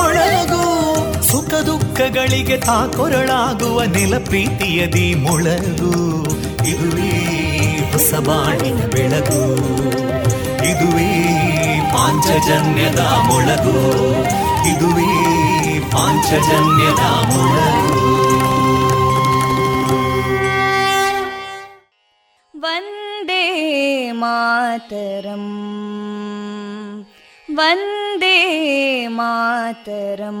ಮೊಳಗು, ಸುಖ ದುಃಖಗಳಿಗೆ ತಾಕೊರಳಾಗುವ ನೆಲ ಪ್ರೀತಿಯದಿ ಮೊಳಗು, ಇದುವೇ ಹೊಸ ಬಾಳಿನ ಬೆಳಗು, ಇದುವೇ ಪಾಂಚಜನ್ಯದ ಮೊಳಗು, ಇದುವೇ ಪಾಂಚಜನ್ಯದ ಮೊಳಗು. ವಂದೇ ಮಾತರಂ, ವಂದೇ ಮಾತರಂ,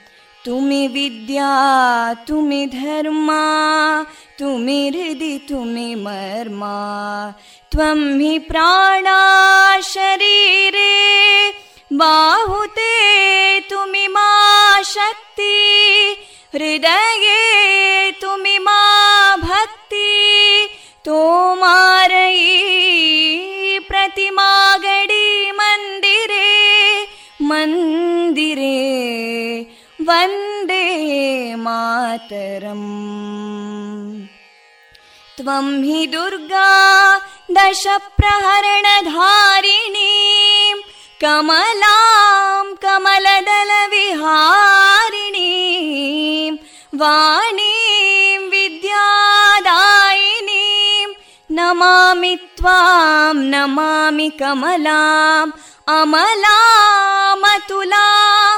ತುಮಿ ವಿದ್ಯಾ ತುಮಿ ಧರ್ಮ ತುಮಿ ಹೃದಿ ತುಮಿ ಮರ್ಮ, ತ್ವಂ ಹಿ ಪ್ರಾಣ ಶರೀರೇ ಬಾಹುತೇ ತುಮಿ ಮಾ ಶಕ್ತಿ, ಹೃದಯೇ ತುಮಿ ಮಾ ಭಕ್ತಿ, ತೋಮಾರಯಿ ಪ್ರತಿಮಾ ಗಡಿ ಮಂದಿರೇ ಮಂದಿರೇ ವಂದೇ ಮಾತರಂ. ತ್ವಂ ಹಿ ದುರ್ಗಾ ದಶ ಪ್ರಹರಣಧಾರಿಣೀ ಕಮಲಾಂ ಕಮಲದಲ ವಿಹಾರಿಣೀ ವಾಣೀಂ ವಿದ್ಯಾದಾಯಿನೀ ನಮಾಮಿ ತ್ವಾಂ ನಮಾಮಿ ಕಮಲಾಂ ಅಮಲಾಂ ಅತುಲಾಂ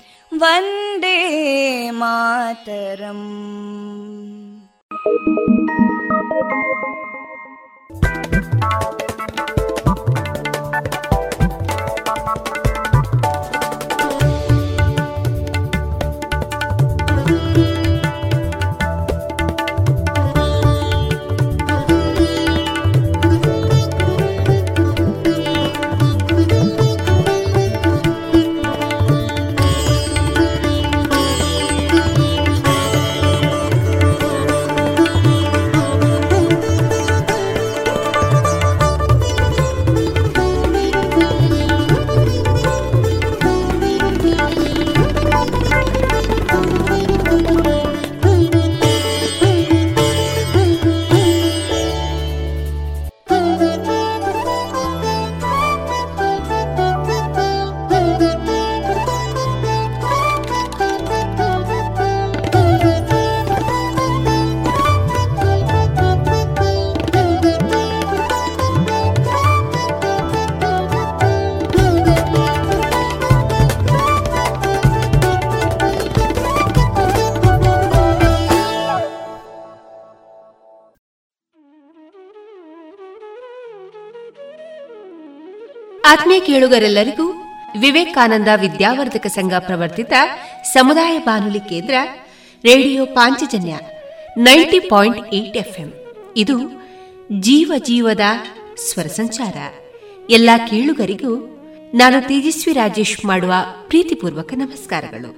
ವಂದೇ ಮಾತರಂ. ಆತ್ಮೀಯ ಕೇಳುಗರೆಲ್ಲರಿಗೂ ವಿವೇಕಾನಂದ ವಿದ್ಯಾವರ್ಧಕ ಸಂಘ ಪ್ರವರ್ತಿತ ಸಮುದಾಯ ಬಾನುಲಿ ಕೇಂದ್ರ ರೇಡಿಯೋ ಪಾಂಚಜನ್ಯ 90.8 FM ಇದು ಜೀವ ಜೀವದ ಸ್ವರ ಸಂಚಾರ. ಎಲ್ಲ ಕೇಳುಗರಿಗೂ ನಾನು ತೇಜಸ್ವಿ ರಾಜೇಶ್ ಮಾಡುವ ಪ್ರೀತಿಪೂರ್ವಕ ನಮಸ್ಕಾರಗಳು.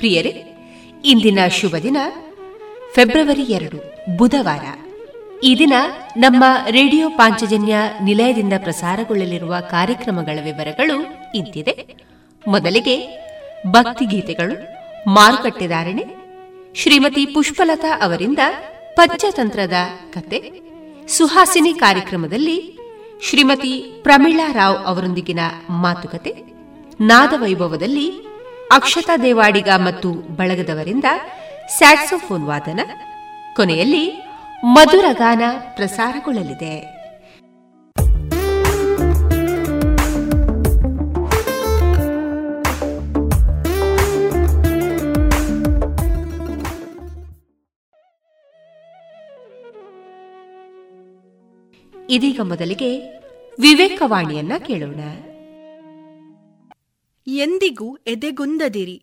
ಪ್ರಿಯರೇ, ಇಂದಿನ ಶುಭ ದಿನ ಫೆಬ್ರವರಿ 2 ಬುಧವಾರ. ಈ ದಿನ ನಮ್ಮ ರೇಡಿಯೋ ಪಾಂಚಜನ್ಯ ನಿಲಯದಿಂದ ಪ್ರಸಾರಗೊಳ್ಳಲಿರುವ ಕಾರ್ಯಕ್ರಮಗಳ ವಿವರಗಳು ಇಂತಿದೆ. ಮೊದಲಿಗೆ ಭಕ್ತಿಗೀತೆಗಳು, ಮಾರುಕಟ್ಟೆದಾರಣೆ, ಶ್ರೀಮತಿ ಪುಷ್ಪಲತಾ ಅವರಿಂದ ಪಂಚತಂತ್ರದ ಕತೆ, ಸುಹಾಸಿನಿ ಕಾರ್ಯಕ್ರಮದಲ್ಲಿ ಶ್ರೀಮತಿ ಪ್ರಮೀಳಾ ರಾವ್ ಅವರೊಂದಿಗಿನ ಮಾತುಕತೆ, ನಾದವೈಭವದಲ್ಲಿ ಅಕ್ಷತಾ ದೇವಾಡಿಗ ಮತ್ತು ಬಳಗದವರಿಂದ ಸ್ಯಾಕ್ಸೋಫೋನ್ ವಾದನ, ಕೊನೆಯಲ್ಲಿ ಮಧುರಗಾನ ಪ್ರಸಾರಗೊಳ್ಳಲಿದೆ. ಇದೀಗ ಮೊದಲಿಗೆ ವಿವೇಕವಾಣಿಯನ್ನ ಕೇಳೋಣ. ಎಂದಿಗೂ ಎದೆಗುಂದದಿರಿ.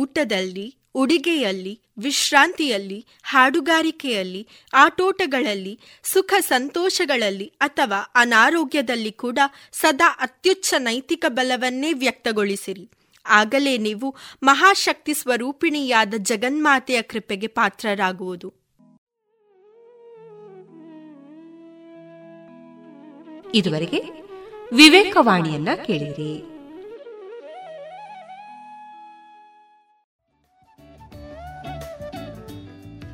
ಊಟದಲ್ಲಿ, ಉಡಿಗೆಯಲ್ಲಿ, ವಿಶ್ರಾಂತಿಯಲ್ಲಿ, ಹಾಡುಗಾರಿಕೆಯಲ್ಲಿ, ಆಟೋಟಗಳಲ್ಲಿ, ಸುಖ ಸಂತೋಷಗಳಲ್ಲಿ ಅಥವಾ ಅನಾರೋಗ್ಯದಲ್ಲಿ ಕೂಡ ಸದಾ ಅತ್ಯುಚ್ಚ ನೈತಿಕ ಬಲವನ್ನೇ ವ್ಯಕ್ತಗೊಳಿಸಿರಿ. ಆಗಲೇ ನೀವು ಮಹಾಶಕ್ತಿ ಸ್ವರೂಪಿಣಿಯಾದ ಜಗನ್ಮಾತೆಯ ಕೃಪೆಗೆ ಪಾತ್ರರಾಗುವುದು. ಇದುವರೆಗೆ ವಿವೇಕವಾಣಿಯನ್ನ ಕೇಳಿರಿ.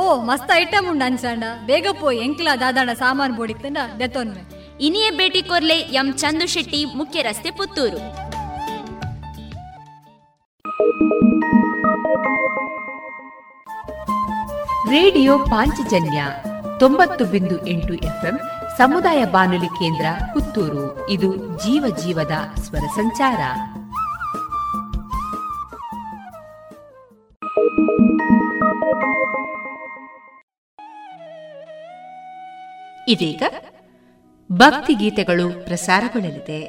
ಓ ಮಸ್ತ ಐಟಮ್ ಉಂಡು ಅಂಚಂಡ. ಬೇಗ ಪೋಯ್ ಎಂಕ್ಲ ದಾದಾಣ ಸಾಮಾನು ಬೋಡಿತ್ತಂಡ ದೆತ್ತೊನ್ಮೆ. ಇನಿಯೇ ಭೇಟಿ ಕೊರ್ಲೆ ಎಂ ಚಂದು ಶೆಟ್ಟಿ, ಮುಖ್ಯ ರಸ್ತೆ, ಪುತ್ತೂರು. ರೇಡಿಯೋ ಪಾಂಚಜನ್ಯ 90.8 FM ಸಮುದಾಯ ಬಾನುಲಿ ಕೇಂದ್ರ ಪುತ್ತೂರು. ಇದು ಜೀವ ಜೀವದ ಸ್ವರ ಸಂಚಾರ. ಇದೀಗ ಭಕ್ತಿಗೀತೆಗಳು ಪ್ರಸಾರಗೊಳ್ಳಲಿದೆ.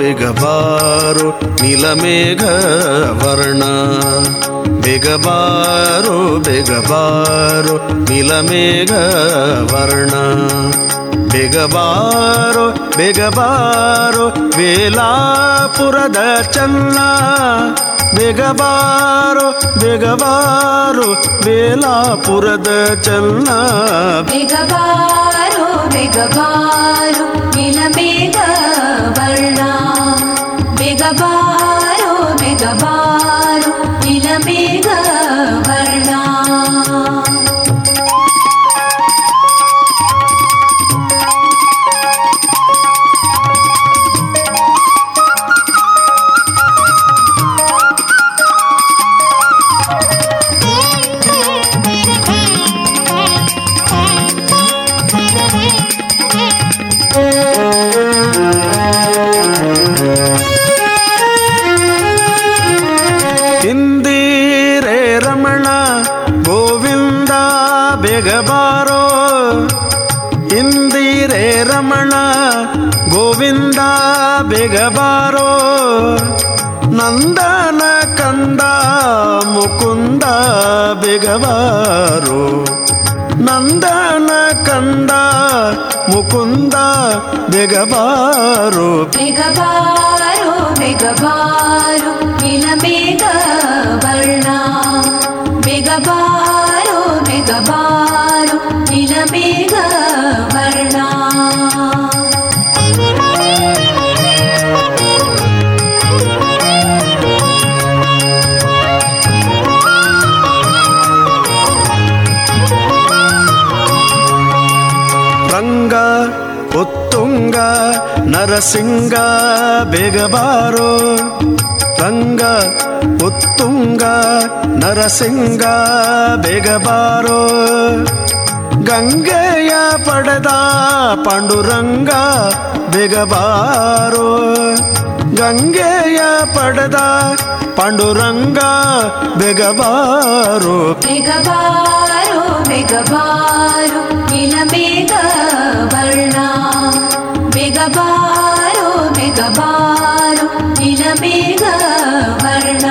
ಬಿಗಬಾರೋ ನೀಲಮೇಘ ವರ್ಣ, ಬಿಗಬಾರೋ ಬಿಗಬಾರೋ ನೀಲಮೇಘ ವರ್ಣ, ಬಿಗಬಾರೋ ಬಿಗಬಾರೋ ವೇಲಾಪುರದ ಚನ್ನ, ಬಿಗಬಾರೋ ಬಿಗಬಾರೋ ವೇಲಾಪುರದ ಚನ್ನ, ಬಿಗಬಾರೋ ಬಿಗಬಾರೋ ನೀಲಮೇಘ ವರ್ಣ, ಬಿಗಬಾರೋ ಬಿಗಬಾರೋ ನೀಲಮೇಘ ವರ್ಣ. ಬಿಗಬಾರೋ ನಂದನ ಕಂದ ಮುಕುಂದ ಬಿಗಬಾರೋ, ನಂದನ ಕಂದ ಮುಕುಂದ ಬೇಗಬಾರು ಬೇಗಬಾರು ಬೇಗಬಾರು ಇಲಮೇಘ ವರ್ಣ ಬೇಗಬಾರು ಬೇಗಬಾರು ಇಲಮೇಘ ವರ್ಣ ರಂಗ ಉತ್ತುಂಗ ನರಸಿಂಗ ಬೇಗಬಾರೋ ರಂಗ ಉತ್ತುಂಗ ನರಸಿಂಗ ಬೇಗಬಾರೋ ಗಂಗೆಯ ಪಡೆದ ಪಾಂಡುರಂಗ ಬೇಗಬಾರೋ ಗಂಗೆಯ ಪಡೆದ ಪಾಂಡುರಂಗ ಬೇಗಬಾರೋ ಬೇಗಬಾರೋ ಬೇಗಬಾರೋ ಇಲಮೇಘ ವರ್ಣ ಬೇಗಬಾರೋ ಬೇಗಬಾರೋ ಇಲಮೇಘ ವರ್ಣ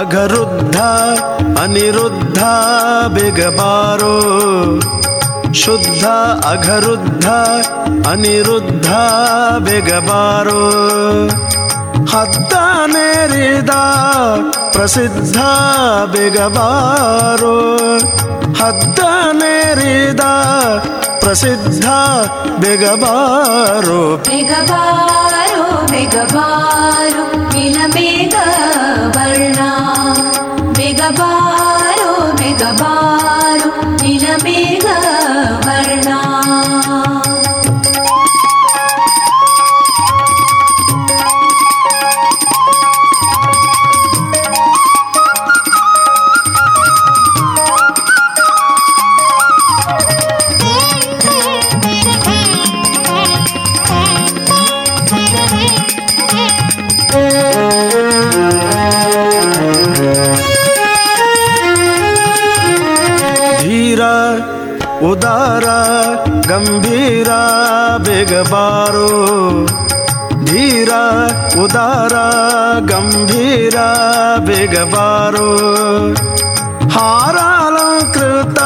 ಅಗರುದ್ಧ ಅನಿರುದ್ಧ ಬೇಗಬಾರೋ ಶುದ್ಧ ಅಗರುದ್ಧ ಅನಿರುದ್ಧ ಬೇಗಬಾರೋ ಹದ್ದನೇರಿದ ಪ್ರಸಿದ್ಧ ಬೇಗಬಾರೋ ಹದ್ದನೇರಿದ ಪ್ರಸಿದ್ಧ ಬೇಗಬಾರೋ ಬೇಗಬಾರೋ ಬೇಗಬಾರೋ ಇಲಮೇಘ ವರ್ಣ ಬೇಗಬಾರೋ ಬೇಗಬಾರೋ ಇಲಮೇಘ ವರ್ಣ ಉದಾರ ಗಂಭೀರ ಬೇಗಬಾರೋ ಧೀರ ಉದಾರ ಗಂಭೀರ ಬೇಗಬಾರೋ ಹಾರಾಲಂಕೃತ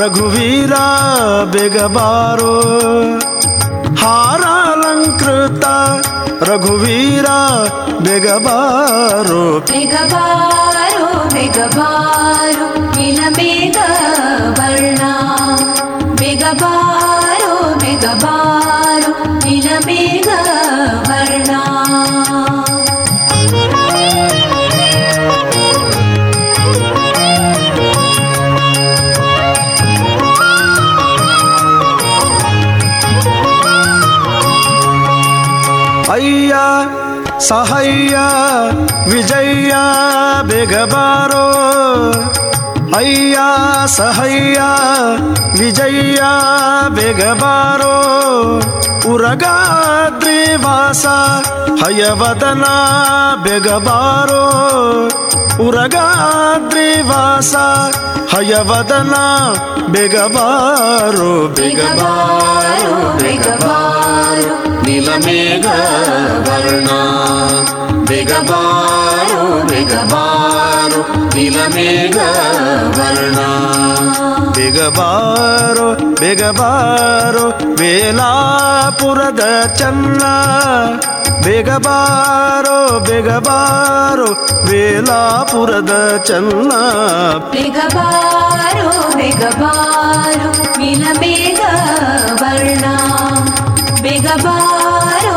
ರಘುವೀರ ಬೇಗಬಾರೋ ಹಾರಾಲಂಕೃತ ರಘುವೀರ ಬೇಗಬಾರೋ ಬೇಗಬಾರೋ ಬೇಗಬಾರೋ ಇಲಮೇಘ ವರ್ಣ ಬೇಗಬಾರೋ ಬೇಗಬಾರೋ ಇಲಮೇಘ ವರ್ಣ ಅಯ್ಯ ಸಹಯ್ಯ ವಿಜಯ್ಯ ಬೇಗಬಾರೋ ಅಯ್ಯ ಸಹಯ್ಯ ವಿಜಯ್ಯ ಬೇಗಬಾರೋ ಉರಗಾದ್ರಿ ವಾಸ ಹಯವದನ ಬೇಗಬಾರೋ ಉರಗಾದ್ರಿ ವಾಸ ಹಯವದನ ಬೇಗಬಾರೋ ಬೇಗಬಾರೋ ಬೇಗಬಾರೋ ನೀಲಮೇಘ ವರ್ಣ ಬೇಗಬಾರೋ ಬೇಗಬಾರೋ ನೀಲಮೇಘ ವರ್ಣ ಬೇಗಬಾರೋ ಬೇಗಬಾರೋ ವೇಲಾಪುರದ ಚನ್ನ ಬೇಗಬಾರೋ ಬೇಗಬಾರೋ ವೇಲಾಪುರದ ಚನ್ನ ಬೇಗಬಾರೋ ಬೇಗಬಾರೋ ನೀಲಮೇಘ ವರ್ಣ ಬೇಗಬಾರೋ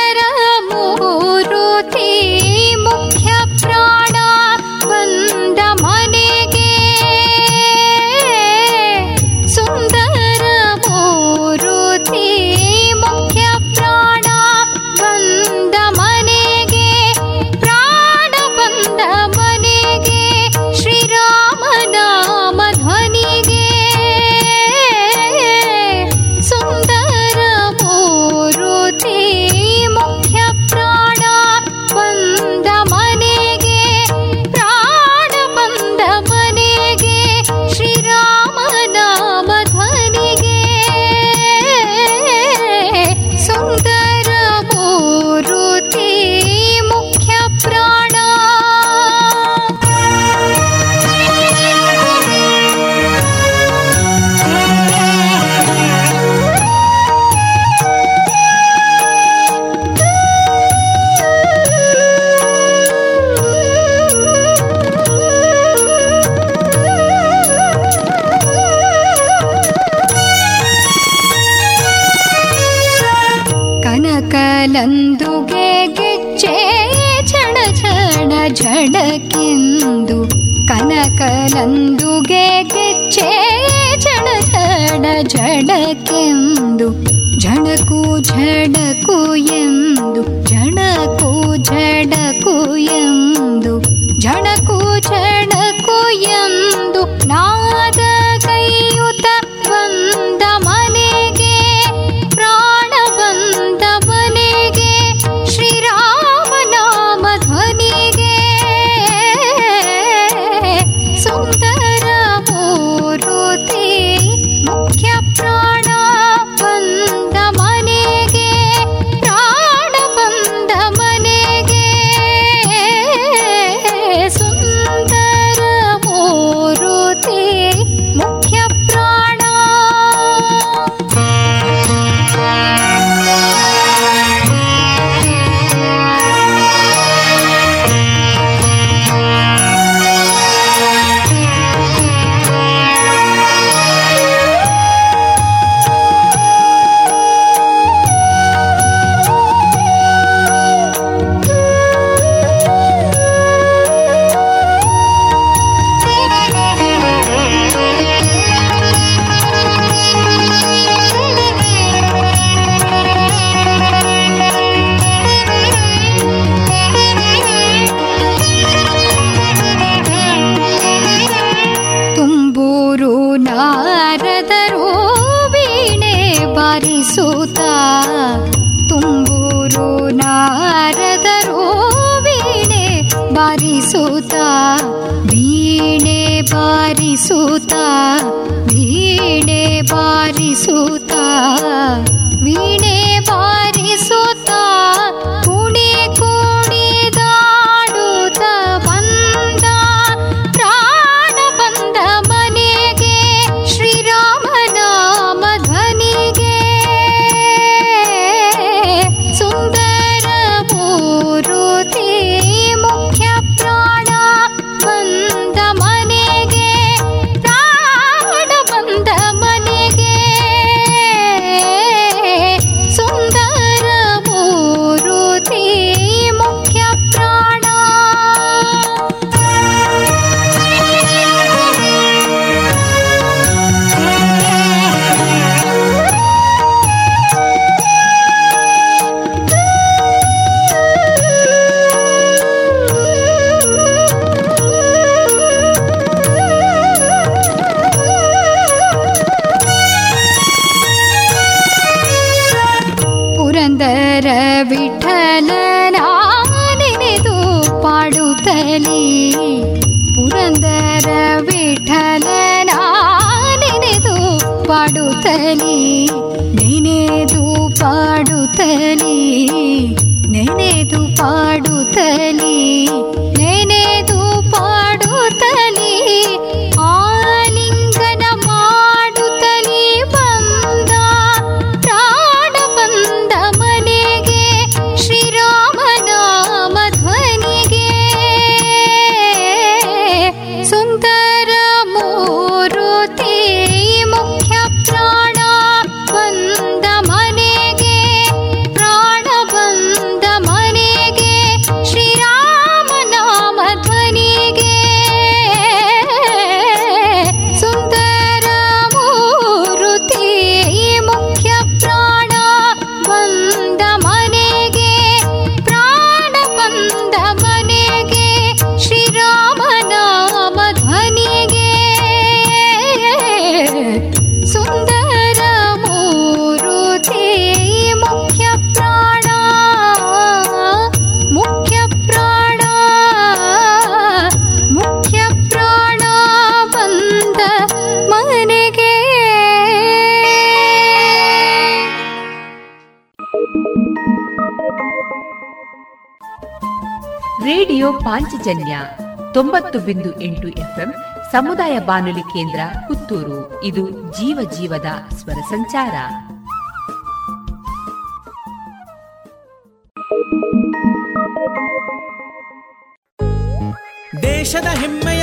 ಸುಂದರ ಮೂರುತಿ ಮುಖ್ಯ ಪ್ರಾಣ ಹಾಡುತ್ತಲೀ ನೆನೆದು ಪಾಡುತ್ತಲೀ ಆಲಿಂಗನ ಮಾಡುತ್ತಲೀ ಬಂದ ಪ್ರಾಣ ಬಂದ ಮನೆಗೆ ಶ್ರೀರಾಮನಾಮ ಧ್ವನಿಗೆ ಸುಂದರ ಮೂರುತಿ ಮುಖ್ಯ ಪ್ರಾಣ ಬಂದ ಮನೆಗೆ ಪ್ರಾಣ ಬಂದ ಮನೆಗೆ ಶ್ರೀರಾಮನಾಮ ಧ್ವನಿಗೆ ಸುಂದರ ಮೂರುತಿ ಮುಖ್ಯ ಪ್ರಾಣ ಬಂದ ಮನೆಗೆ ಪ್ರಾಣ ಬಂದ ಮನೆಗೆ ಶ್ರೀರಾಮನಾಮ ಧ್ವನಿಗೆ ಸುಂದರ ಮೂರುತಿ ಮುಖ್ಯ ಪ್ರಾಣ ಮುಖ್ಯ ಪ್ರಾಣ ಮುಖ್ಯ ಪ್ರಾಣ ಬಂದ ಮನೆಗೆ. ರೇಡಿಯೋ ಪಾಂಚಜನ್ಯ 90.8 FM ಸಮುದಾಯ ಬಾನುಲಿ ಕೇಂದ್ರ ಪುತ್ತೂರು. ಇದು ಜೀವ ಜೀವದ ಸ್ವರ ಸಂಚಾರ. ದೇಶದ ಹೆಮ್ಮೆಯ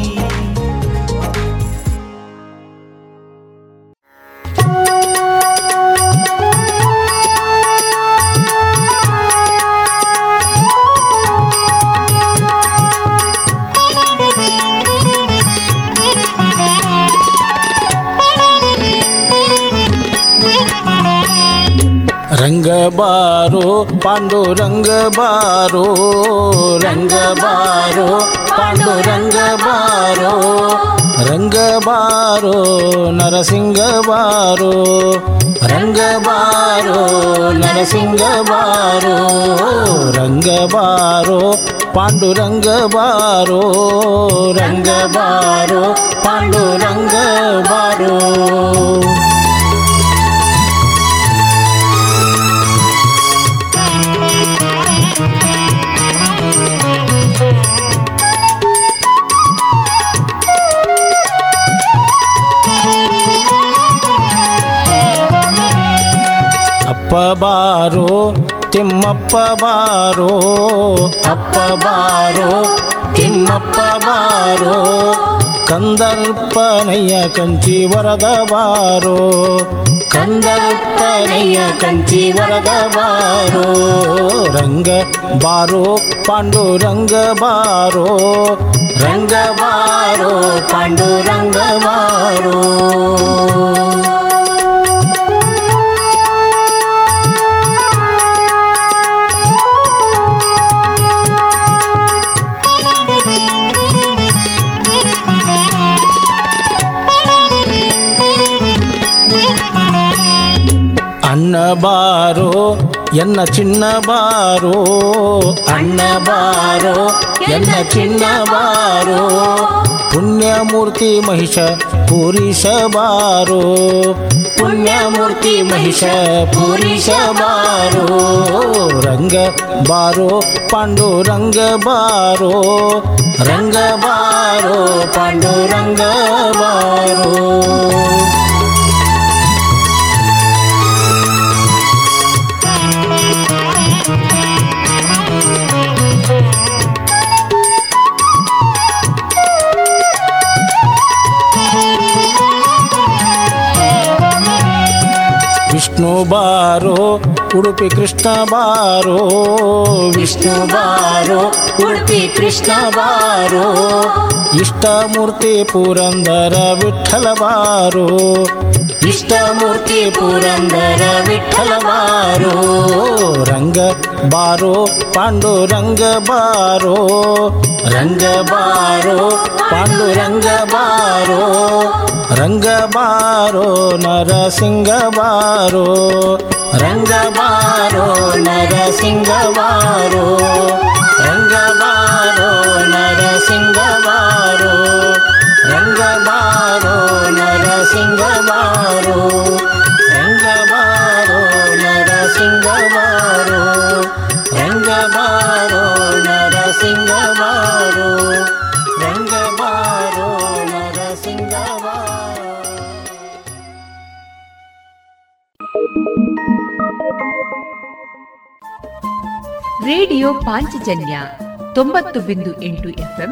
ರಂಗ ಬಾರೋ ಪಾಂಡುರಂಗ ಬಾರೋ, ರಂಗ ಬಾರೋ ಪಾಂಡುರಂಗ ಬಾರೋ, ರಂಗ ಬಾರೋ ನರಸಿಂಗ ಬಾರೋ, ರಂಗ ಬಾರೋ ನರಸಿಂಗ ಬಾರೋ, ರಂಗ ಬಾರೋ ಪಾಂಡುರಂಗ ಬಾರೋ, ರಂಗ ಬಾರೋ ಪಾಂಡುರಂಗ ಬಾರೋ. ಅಪ್ಪ ಬಾರೋ ತಿಮ್ಮಪ್ಪ ಬಾರೋ, ಅಪ್ಪ ಬಾರೋ ತಿಮ್ಮಪ್ಪ ಬಾರೋ, ಕಂದರ್ಪನಯ್ಯ ಕಂಚಿ ವರದ ಬಾರೋ, ಕಂದರ್ಪನಯ್ಯ ಕಂಚಿ ವರದ ಬಾರೋ, ರಂಗ ಬಾರೋ ಪಾಂಡುರಂಗ ಬಾರೋ, ರಂಗ ಬಾರೋ ಪಾಂಡುರಂಗ ಬಾರೋ. ಅಣ್ಣ ಬಾರೋ ಎನ್ನ ಚಿನ್ನ ಬಾರೋ, ಅಣ್ಣ ಬಾರೋ ಎನ್ನ ಚಿನ್ನ ಬಾರೋ, ಪುಣ್ಯಮೂರ್ತಿ ಮಹಿಷ ಪುರುಷ ಬಾರೋ, ಪುಣ್ಯಮೂರ್ತಿ ಮಹಿಷ ಪುರುಷ ಬಾರೋ, ರಂಗ ಬಾರೋ ಪಾಂಡುರಂಗ ಬಾರೋ, ರಂಗ ಬಾರೋ ಪಾಂಡುರಂಗ ಬಾರೋ. ವಿಷ್ಣು ಬಾರೋ ಉಡುಪಿ ಕೃಷ್ಣ ಬಾರೋ, ಕೃಷ್ಣವಾರೋ ಉಡುಪಿ ಕೃಷ್ಣವಾರೋ ಇಷ್ಟಮೂರ್ತಿ ಪುರಂದರ ವಿಠಲವಾರೋ ಇಷ್ಟಮೂರ್ತಿ ಪುರಂದರ ವಿಠಲವಾರೋ ರಂಗ ಬಾರೋ ಪಾಂಡುರಂಗ ಬಾರೋ ರಂಗ ಬಾರೋ ಪಾಂಡುರಂಗ ಬಾರೋ ರಂಗ ಬಾರೋ ನರಸಿಂಗ ಬಾರೋ ರಂಗ ಬಾರೋ ನರಸಿಂಗ ಬಾರೋ ರಂಗ ಬಾರೋ ನರಸಿಂಗ ಬಾರೋ ರಂಗ ಬಾರೋ ನರಸಿಂಗ ಬಾರೋ ರಂಗ ಬಾರೋ ನರಸಿಂಗ ಬಾರೋ ರಂಗ ಬಾರೋ ನರಸಿಂಗ ಬಾರೋ ರಂಗ ಬಾರೋ ನರಸಿಂಗ ಬಾರೋ. ರೇಡಿಯೋ ಪಾಂಚಜನ್ಯ 90.8 FM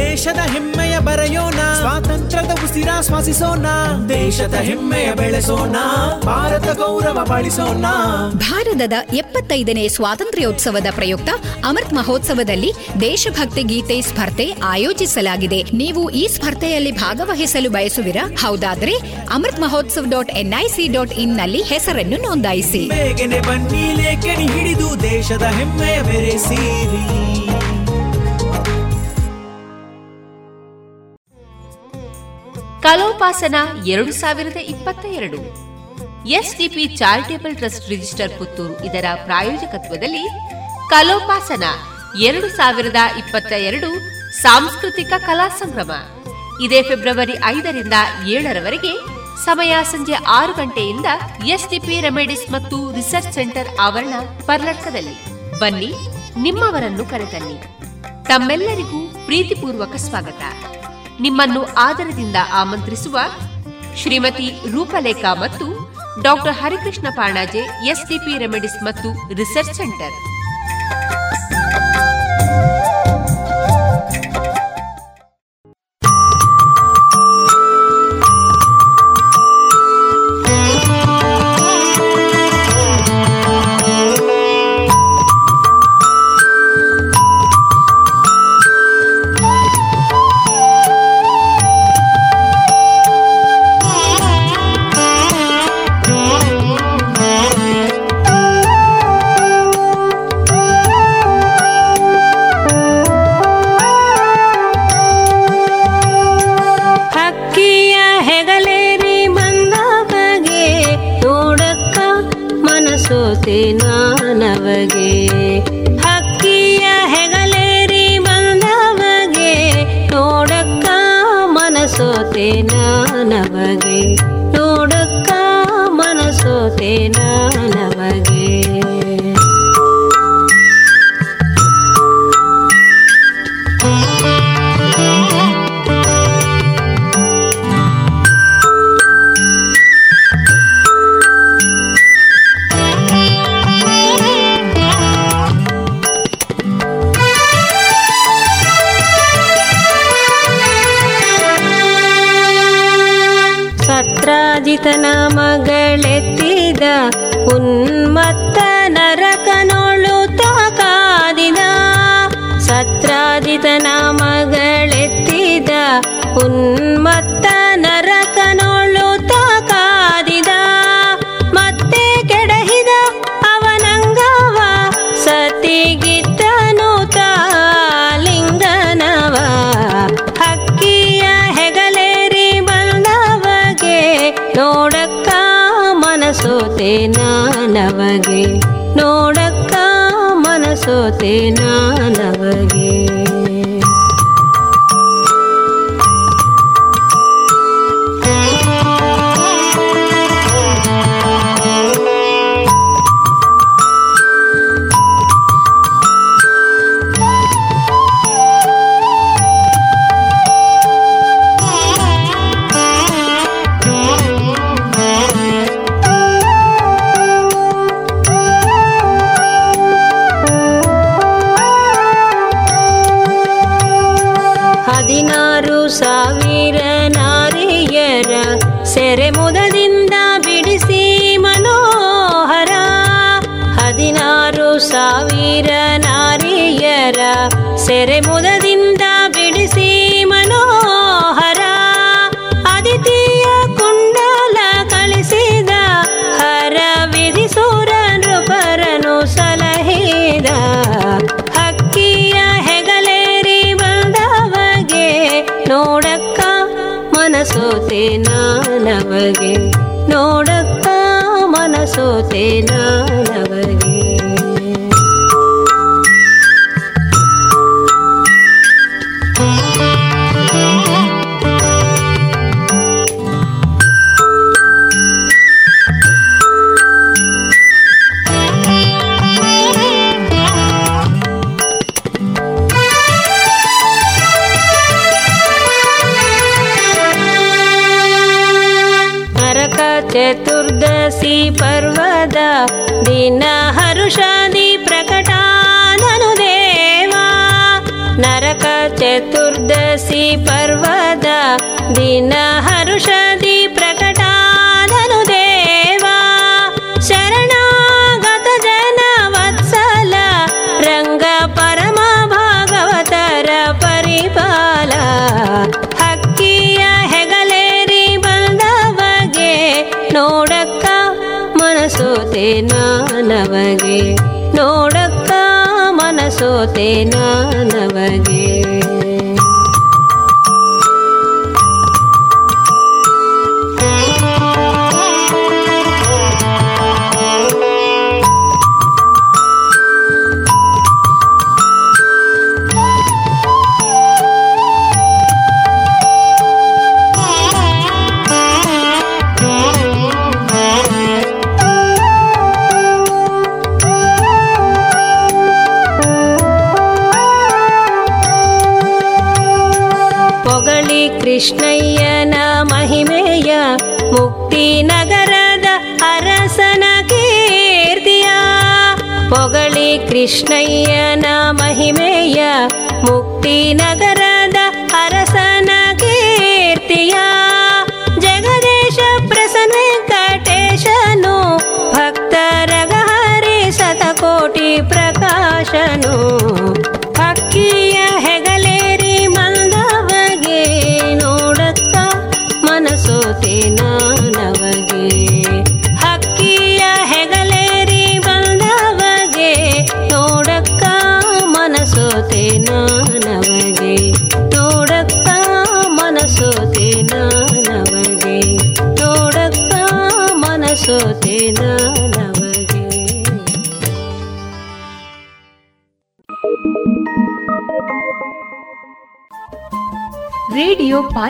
ದೇಶದ ಹೆಮ್ಮೆಯ ಬರೆಯೋಣ, ಸ್ವಾತಂತ್ರ್ಯದ ಉಸಿರಾಶ್ವಾಸಿಸೋಣ, ದೇಶದ ಹೆಮ್ಮೆಯ ಬೆಳೆಸೋಣ, ಭಾರತ ಗೌರವ ಬಾಳಿಸೋಣ. ಭಾರತದ 75ನೇ ಸ್ವಾತಂತ್ರ್ಯೋತ್ಸವದ ಪ್ರಯುಕ್ತ ಅಮೃತ್ ಮಹೋತ್ಸವದಲ್ಲಿ ದೇಶಭಕ್ತಿ ಗೀತೆ ಸ್ಪರ್ಧೆ ಆಯೋಜಿಸಲಾಗಿದೆ. ನೀವು ಈ ಸ್ಪರ್ಧೆಯಲ್ಲಿ ಭಾಗವಹಿಸಲು ಬಯಸುವಿರಾ? ಹೌದಾದ್ರೆ ಅಮೃತ್ ಮಹೋತ್ಸವ.NIC.in ಹೆಸರನ್ನು ನೋಂದಾಯಿಸಿ. ಬನ್ನಿ ಲೇಖನಿ ಹಿಡಿದು ದೇಶದ ಹೆಮ್ಮೆಯ ಬೆರೆಸಿರಿ. Kalopasana 2022 SDP charitable trust register Puttur ಇದರ ಪ್ರಾಯೋಜಕತ್ವದಲ್ಲಿ ಕಲೋಪಾಸನ 2022 ಸಾಂಸ್ಕೃತಿಕ ಕಲಾ ಸಂಭ್ರಮ ಇದೇ February 5ರಿಂದ 7ರವರೆಗೆ. ಸಮಯ ಸಂಜೆ 6 ಗಂಟೆಯಿಂದ SDP ರೆಮಿಡೀಸ್ ಮತ್ತು ರಿಸರ್ಚ್ ಸೆಂಟರ್ ಆವರಣ ಪರ್ಲಕ್ಕದಲ್ಲಿ. ಬನ್ನಿ, ನಿಮ್ಮವರನ್ನು ಕರೆತನ್ನಿ. ತಮ್ಮೆಲ್ಲರಿಗೂ ಪ್ರೀತಿಪೂರ್ವಕ ಸ್ವಾಗತ. ನಿಮ್ಮನ್ನು ಆದರದಿಂದ ಆಮಂತ್ರಿಸುವ ಶ್ರೀಮತಿ ರೂಪಲೇಖಾ ಮತ್ತು doctor Harikrishna Panaje, SDP remedies ಮತ್ತು ರಿಸರ್ಚ್ ಸೆಂಟರ್. 16,000 ನಾರಿಯರ ಸೆರೆಮುದದಿಂದ ಬಿಡಿಸಿ ಮನೋಹರ. 16,000 ನಾರಿಯರ ಸೆರೆಮುದದಿಂದ ಬಿಡಿಸಿ ಮನೋಹರ. ಅದಿತಿಯ ಕುಂಡಲ ಕಳಿಸಿದ ಹರ ವಿಧಿಸೂರ ನೃಪರನು ಸಲಹಿದ. ಹಕ್ಕಿಯ ಹೆಗಲೇರಿ ಬಂದವಗೆ ನೋಡಕ್ಕ ಮನಸೋತೆ ನಾನವಗೆ, ನೋಡಕ್ಕ ಮನಸೋತೆ ನಾನವಗೆ. ಚತುರ್ದಶಿ ಪರ್ವದ ದಿನ ಹರುಷಾದಿ ಪ್ರಕಟಾನನು ದೇವ. ನರಕ ಚತುರ್ದಶಿ ಪರ್ವದ ದಿನ ಹರುಷಾದಿ ಪ್ರಕಟಾನನು ದೇವ. ಶರಣಾಗತ ಜನ ವತ್ಸಲ ರಂಗ ಪರಮ ಭಾಗವತರ ಪರಿಪಾಲ. ನೋಡಕ್ಕ ಮನಸೋತೆ ನಾನವಗೆ, ನೋಡಕ್ಕ ಮನಸೋತೆ ನಾನವಗೆ. ಕೃಷ್ಣಯ್ಯನ ಮಹಿಮೆಯ ಮುಕ್ತಿ ನಗರದ ಅರಸನ ಕೀರ್ತಿಯ. ಪೊಗಳಿ ಕೃಷ್ಣಯ್ಯನ ಮಹಿಮೆಯ ಮುಕ್ತಿ ನಗರದ ಅರಸನ ಕೀರ್ತಿಯ. ಜಗದೀಶ ಪ್ರಸನ್ನ ವೆಂಕಟೇಶನು ಭಕ್ತರ ಗಹರಿ ಶತಕೋಟಿ ಪ್ರಕಾಶನು. ಹಕ್ಕಿಯ ಹೆಗಲೇರಿ ಮಂದವಗೆ ನೋಡಕ್ಕ ಮನಸೋತೆ ನಾನವಗೆ. ಹಕ್ಕಿಯ ಹೆಗಲೇರಿ ಬಂದವಗೆ ನೋಡಕ್ಕ ಮನಸೋತೆ ನಾನವಗೆ, ನೋಡಕ್ಕ ಮನಸೋತೆ ನಾನವಗೆ, ನೋಡಕ್ಕ ಮನಸೋತೆ ನಾನವಗೆ. ರೇಡಿಯೋ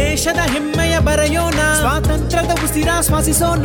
ದೇಶದ ಹೆಮ್ಮೆಯ ಬರೆಯೋಣ, ಸ್ವಾತಂತ್ರ್ಯದ ಉಸಿರಾಶ್ವಾಸಿಸೋಣ,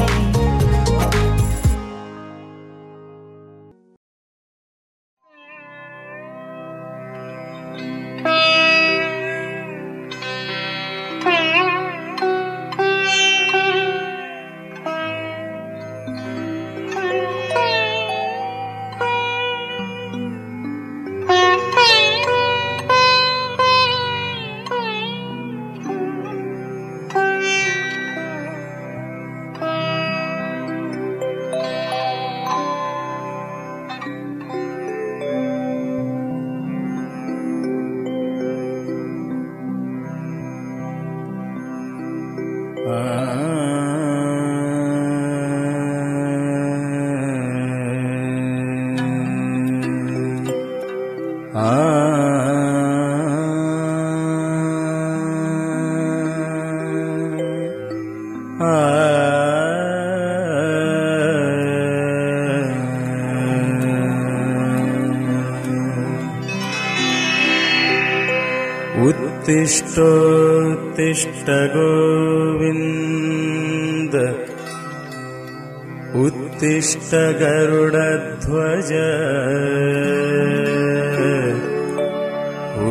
ತಿಷ್ಟ ಗೋವಿಂದ ಉತ್ತಿಷ್ಟ ಗರುಡಧ್ವಜ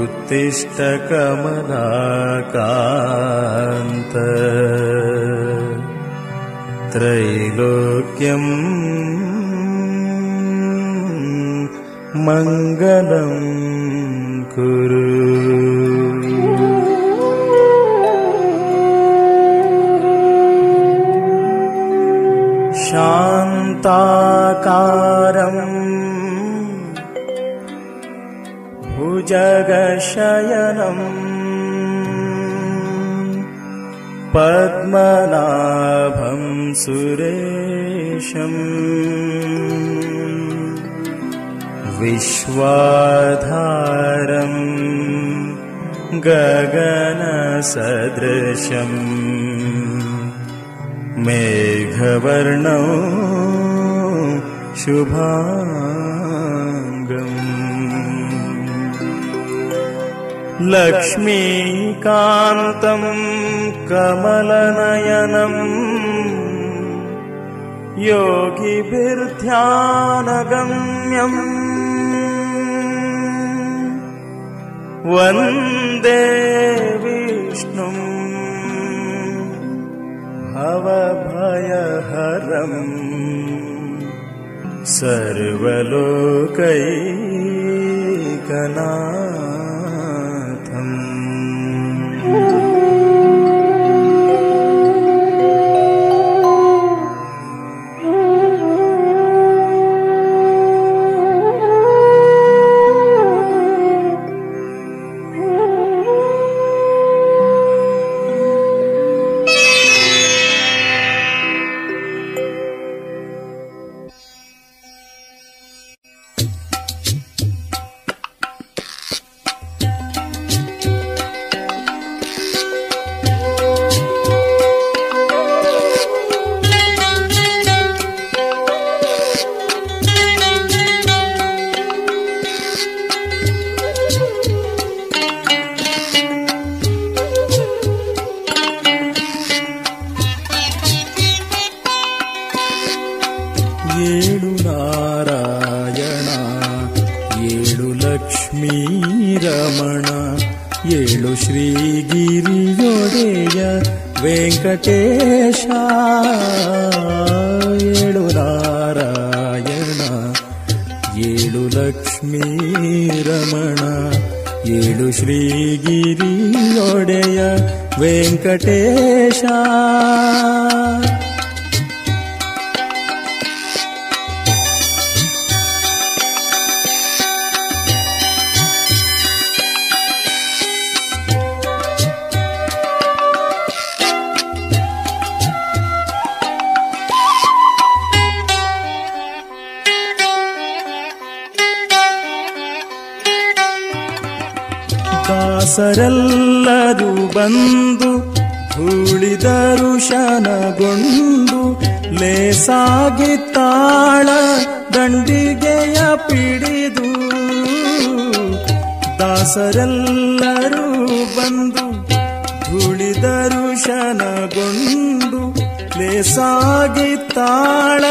ಉತ್ತಿಷ್ಟ ಕಮಲಾಕಾಂತ ತ್ರೈಲೋಕ್ಯಂ ಮಂಗಲಂ ಕುರು. ಶಾಂತಾಕಾರಂ ಭುಜಗಶಯನಂ ಪದ್ಮನಾಭಂ ಸುರೇಶಂ ವಿಶ್ವಾಧಾರಂ ಗಗನಸದೃಶಂ ಮೇಘವರ್ಣಂ ಶುಭಾಂಗಂ ಲಕ್ಷ್ಮೀಕಾಂತಂ ಕಮಲನಯನಂ ಯೋಗಿಭಿರ್ಧ್ಯಾನಗಮ್ಯಂ ವಂದೇ ವಿಷ್ಣುಂ ಭವಭಯಹರಂ ಸರ್ವಲೋಕೈಕನಾಥಂ. ವೆಂಕಟೇಶ ಏಳು ನಾರಾಯಣ ಏಳು ಲಕ್ಷ್ಮೀ ರಮಣ ಏಳು ಶ್ರೀಗಿರಿ ಒಡೆಯ ವೆಂಕಟೇಶ ಸರೆಲ್ಲರೂ ಬಂದು ಧೂಳಿ ದರುಶನಗೊಂಡು ಲೇಸಾಗಿ ತಾಳ ದಂಡಿಗೆಯ ಪಿಡಿದು ದಾಸರೆಲ್ಲರೂ ಬಂದು ಧೂಳಿ ದರುಶನಗೊಂಡು ಲೇಸಾಗಿ ತಾಳ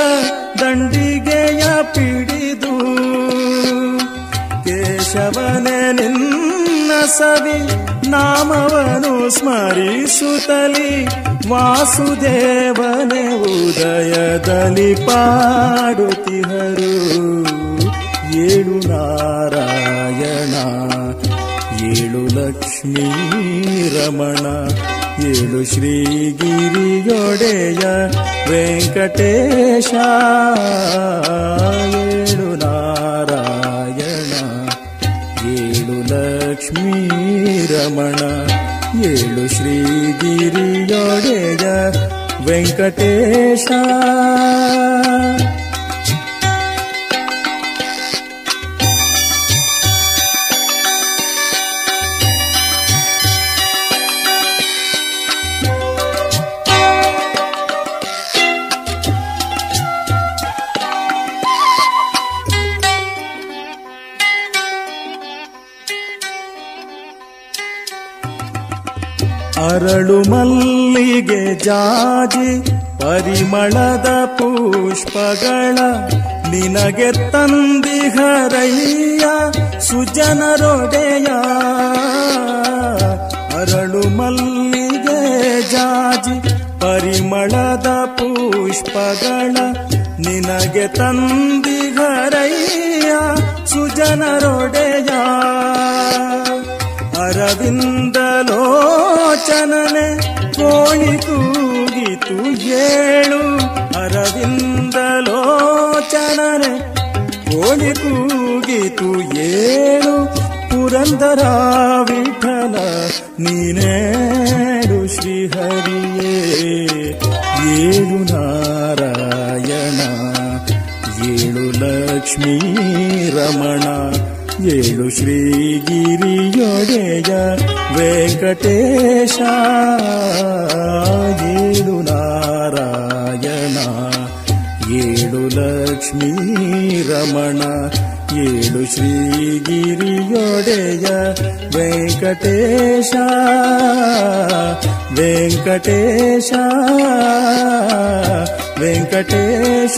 ದಂಡಿಗೆಯ ಪಿಡಿದು ಕೇಶವನೇ ಸವಿ ನಾಮವನು ಸ್ಮರಿಸುತ್ತಲಿ ವಾಸುದೇವನೇ ಉದಯದಲ್ಲಿ ಪಾಡುತ್ತಿಹರು. ಏಳು ನಾರಾಯಣ ಏಳು ಲಕ್ಷ್ಮೀ ರಮಣ ಏಳು ಶ್ರೀಗಿರಿಯೊಡೆಯ ವೆಂಕಟೇಶ ಏಳು ನಾರಾಯಣ ಏಳು ಲಕ್ಷ್ಮೀ ರಮಣ ಏಳು ಶ್ರೀಗಿರಿಯೊಡೆಯ ವೆಂಕಟೇಶ. ಅರಳು ಮಲ್ಲಿಗೆ ಜಾಜಿ ಪರಿಮಳದ ಪುಷ್ಪಗಳ ನಿನಗೆ ತಂದಿಹರಯ್ಯ ಸುಜನರೊಡೆಯ. ಅರಳು ಮಲ್ಲಿಗೆ ಜಾಜಿ ಪರಿಮಳದ ಪುಷ್ಪಗಳ ನಿನಗೆ ತಂದಿಹರಯ್ಯ ಸುಜನರೊಡೆಯ. ಅರವಿಂದಲೋಚನನೆ ಕೋಳಿ ಕೂಗಿತು ಏಳು, ಅರವಿಂದಲೋಚನನೆ ಕೋಳಿ ಕೂಗಿತು ಏಳು, ಪುರಂದರ ವಿಠಲ ನೀನೇಳು ಶ್ರೀಹರಿಯೇ. ಏಳು ನಾರಾಯಣ, ಏಳು ಲಕ್ಷ್ಮೀ ರಮಣ, ಏಳು ಶ್ರೀಗಿರಿಯೊಡೆಯ ವೆಂಕಟೇಶ. ಏಳು ನಾರಾಯಣ, ಏಳು ಲಕ್ಷ್ಮೀ ರಮಣ, ಏಳು ಶ್ರೀಗಿರಿಯೊಡೆಯ ವೆಂಕಟೇಶ ವೆಂಕಟೇಶ ವೆಂಕಟೇಶ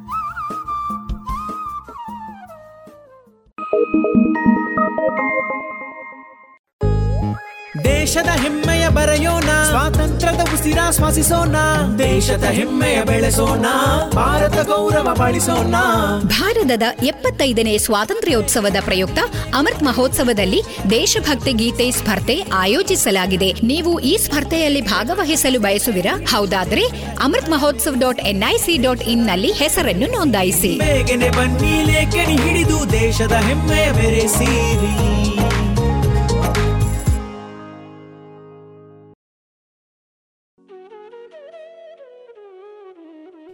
ದೇಶದ ಹೆಮ್ಮೆಯ ಬರೆಯೋಣ, ಸ್ವಾತಂತ್ರ್ಯದ ಉಸಿರಾಶ್ವಾಸಿಸೋಣ, ದೇಶದ ಹೆಮ್ಮೆಯ ಬೆಳೆಸೋಣ, ಭಾರತ ಗೌರವ ಬಾಳಿಸೋಣ. ಭಾರತದ 75ನೇ ಸ್ವಾತಂತ್ರ್ಯೋತ್ಸವದ ಪ್ರಯುಕ್ತ ಅಮೃತ್ ಮಹೋತ್ಸವದಲ್ಲಿ ದೇಶಭಕ್ತಿ ಗೀತೆ ಸ್ಪರ್ಧೆ ಆಯೋಜಿಸಲಾಗಿದೆ. ನೀವು ಈ ಸ್ಪರ್ಧೆಯಲ್ಲಿ ಭಾಗವಹಿಸಲು ಬಯಸುವಿರಾ? ಹೌದಾದ್ರೆ ಅಮೃತ್ ಮಹೋತ್ಸವ .nic.in ನಲ್ಲಿ ಹೆಸರನ್ನು ನೋಂದಾಯಿಸಿ. ಬೇಗನೆ ಬನ್ನಿ, ಲೇಖನಿ ಹಿಡಿದು ದೇಶದ ಹೆಮ್ಮೆಯ ಬೆರೆಸಿರಿ.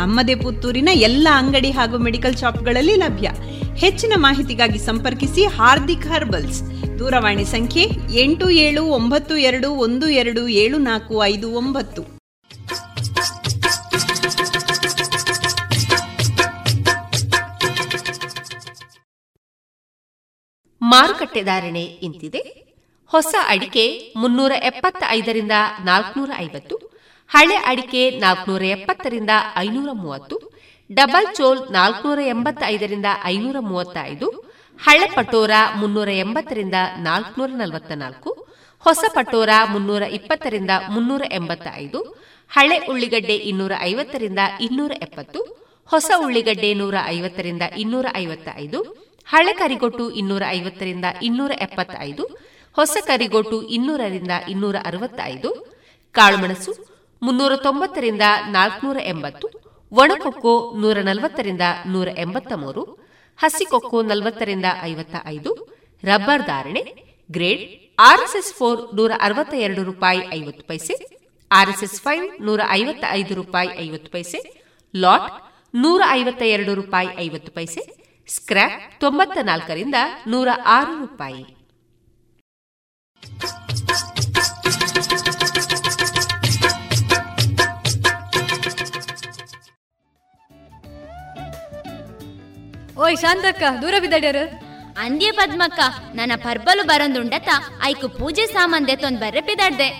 ನಮ್ಮದೇ ಪುತ್ತೂರಿನ ಎಲ್ಲ ಅಂಗಡಿ ಹಾಗೂ ಮೆಡಿಕಲ್ ಶಾಪ್ಗಳಲ್ಲಿ ಲಭ್ಯ. ಹೆಚ್ಚಿನ ಮಾಹಿತಿಗಾಗಿ ಸಂಪರ್ಕಿಸಿ ಹಾರ್ದಿಕ್ ಹರ್ಬಲ್ಸ್. ದೂರವಾಣಿ ಸಂಖ್ಯೆ 8792127459. ಮಾರುಕಟ್ಟೆ ಧಾರಣೆ ಇಂತಿದೆ. ಹೊಸ ಅಡಿಕೆ 375 ರಿಂದ 450, ಹಳೆ ಅಡಿಕೆ 470 ರಿಂದ 530, ಡಬಲ್ ಚೋಲ್ 485 ರಿಂದ 535, ಹಳೆ ಪಟೋರ 380 ರಿಂದ 444, ಹೊಸ ಪಟೋರ 320 ರಿಂದ 385, ಹಳೆ ಉಳ್ಳಿಗಡ್ಡೆ 250 ರಿಂದ 270, ಹೊಸ ಉಳ್ಳಿಗಡ್ಡೆ 150 ರಿಂದ 255, ಹಳೆ ಕರಿಗೊಟ್ಟು 250 ರಿಂದ 275, ಹೊಸ ಕರಿಗೊಟ್ಟು 200 ರಿಂದ 265, ಕಾಳುಮೆಣಸು 390 ರಿಂದ 480, ಒಣಕೊಕ್ಕೋ 140 ರಿಂದ 183, ಹಸಿಕೊಕ್ಕೋ 40 ರಿಂದ 55. ರಬ್ಬರ್ ಧಾರಣೆ ಗ್ರೇಡ್ RSS 4 ₹162.50, RSS 5 ₹155.50, ಲಾಟ್ 152 ರೂಪಾಯಿ 50 ಪೈಸೆ, ಸ್ಕ್ರಾಪ್ 94 106 ರೂಪಾಯಿ. ಓಯ್ ಶಾಂತಕ್ಕ, ದೂರ ಬಿದ್ದಾಡ್ಯಾರ ಅಂದ್ಯ ಪದ್ಮಕ್ಕ, ನನ್ನ ಪರ್ಬಲು ಬರಂದುಂಡತ ಐಕು ಪೂಜೆ ಸಾಮಾನ್ ದೇತೊಂದ್ ಬರ್ರೆ ಬಿದ್ದಾಡ್ದೆ.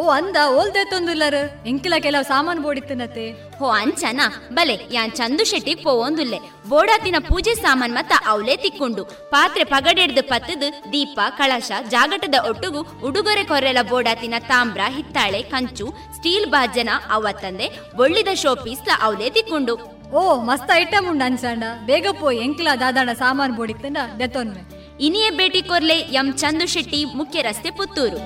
ಓ ಅಂದ ಓಲ್ದೆ ತೊಂದುಲ್ಲರ ಇಂಕಿಲ ಕೆಲವು ಸಾಮಾನು ಬೋಡಿತ್ತನತೆ. ಹೋ ಅಂಚನ ಬಲೆ ಯಾನ್ ಚಂದು ಶೆಟ್ಟಿಗ್ ಪೋವೊಂದುಲ್ಲೆ ಬೋಡಾತಿನ ಪೂಜೆ ಸಾಮಾನ್ ಮತ್ತ ಅವಲೇ ತಿಕ್ಕೊಂಡು ಪಾತ್ರೆ ಪಗಡೆಡ್ದು ಪತ್ತದು ದೀಪ ಕಳಶ ಜಾಗಟದ ಒಟ್ಟುಗು ಉಡುಗೊರೆ ಕೊರೆಲ ಬೋಡಾತಿನ ತಾಮ್ರ ಹಿತ್ತಾಳೆ ಕಂಚು ಸ್ಟೀಲ್ ಬಾಜನ ಅವ ತಂದೆ ಒಳ್ಳಿದ ಶೋಪೀಸ್ಲ ಅವಲೇ ತಿಕ್ಕೊಂಡು. ಓ ಮಸ್ತ ಐಟಮ್ ಉಂಡು ಅಂಚಂಡ, ಬೇಗ ಪೋಯ್ ಎಂಕ್ಲ ದಾದಾಣ ಸಾಮಾನು ಬೋಡಿತ್ತನ ದೆತೊನ್ಮೆ. ಇನಿಯೇ ಭೇಟಿ ಕೊರ್ಲೆ ಎಂ ಚಂದು ಶೆಟ್ಟಿ, ಮುಖ್ಯ ರಸ್ತೆ ಪುತ್ತೂರು.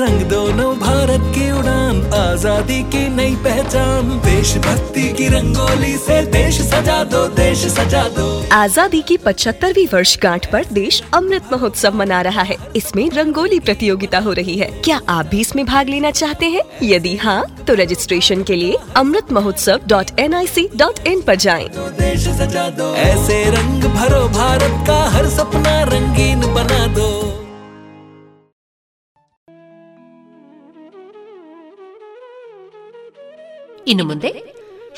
रंग दो नव भारत की उड़ान, आजादी की नई पहचान, देशभक्ति की रंगोली से देश सजा दो, देश सजा दो. आजादी की 75वीं वर्षगांठ पर देश अमृत महोत्सव मना रहा है. इसमें रंगोली प्रतियोगिता हो रही है. क्या आप भी इसमें भाग लेना चाहते हैं? यदि हाँ, तो रजिस्ट्रेशन के लिए amritmahotsav.nic.in पर जाएं. दो देश सजा दो, ऐसे रंग भरो भारत का, हर सपना रंगीन बना दो. ಇನ್ನು ಮುಂದೆ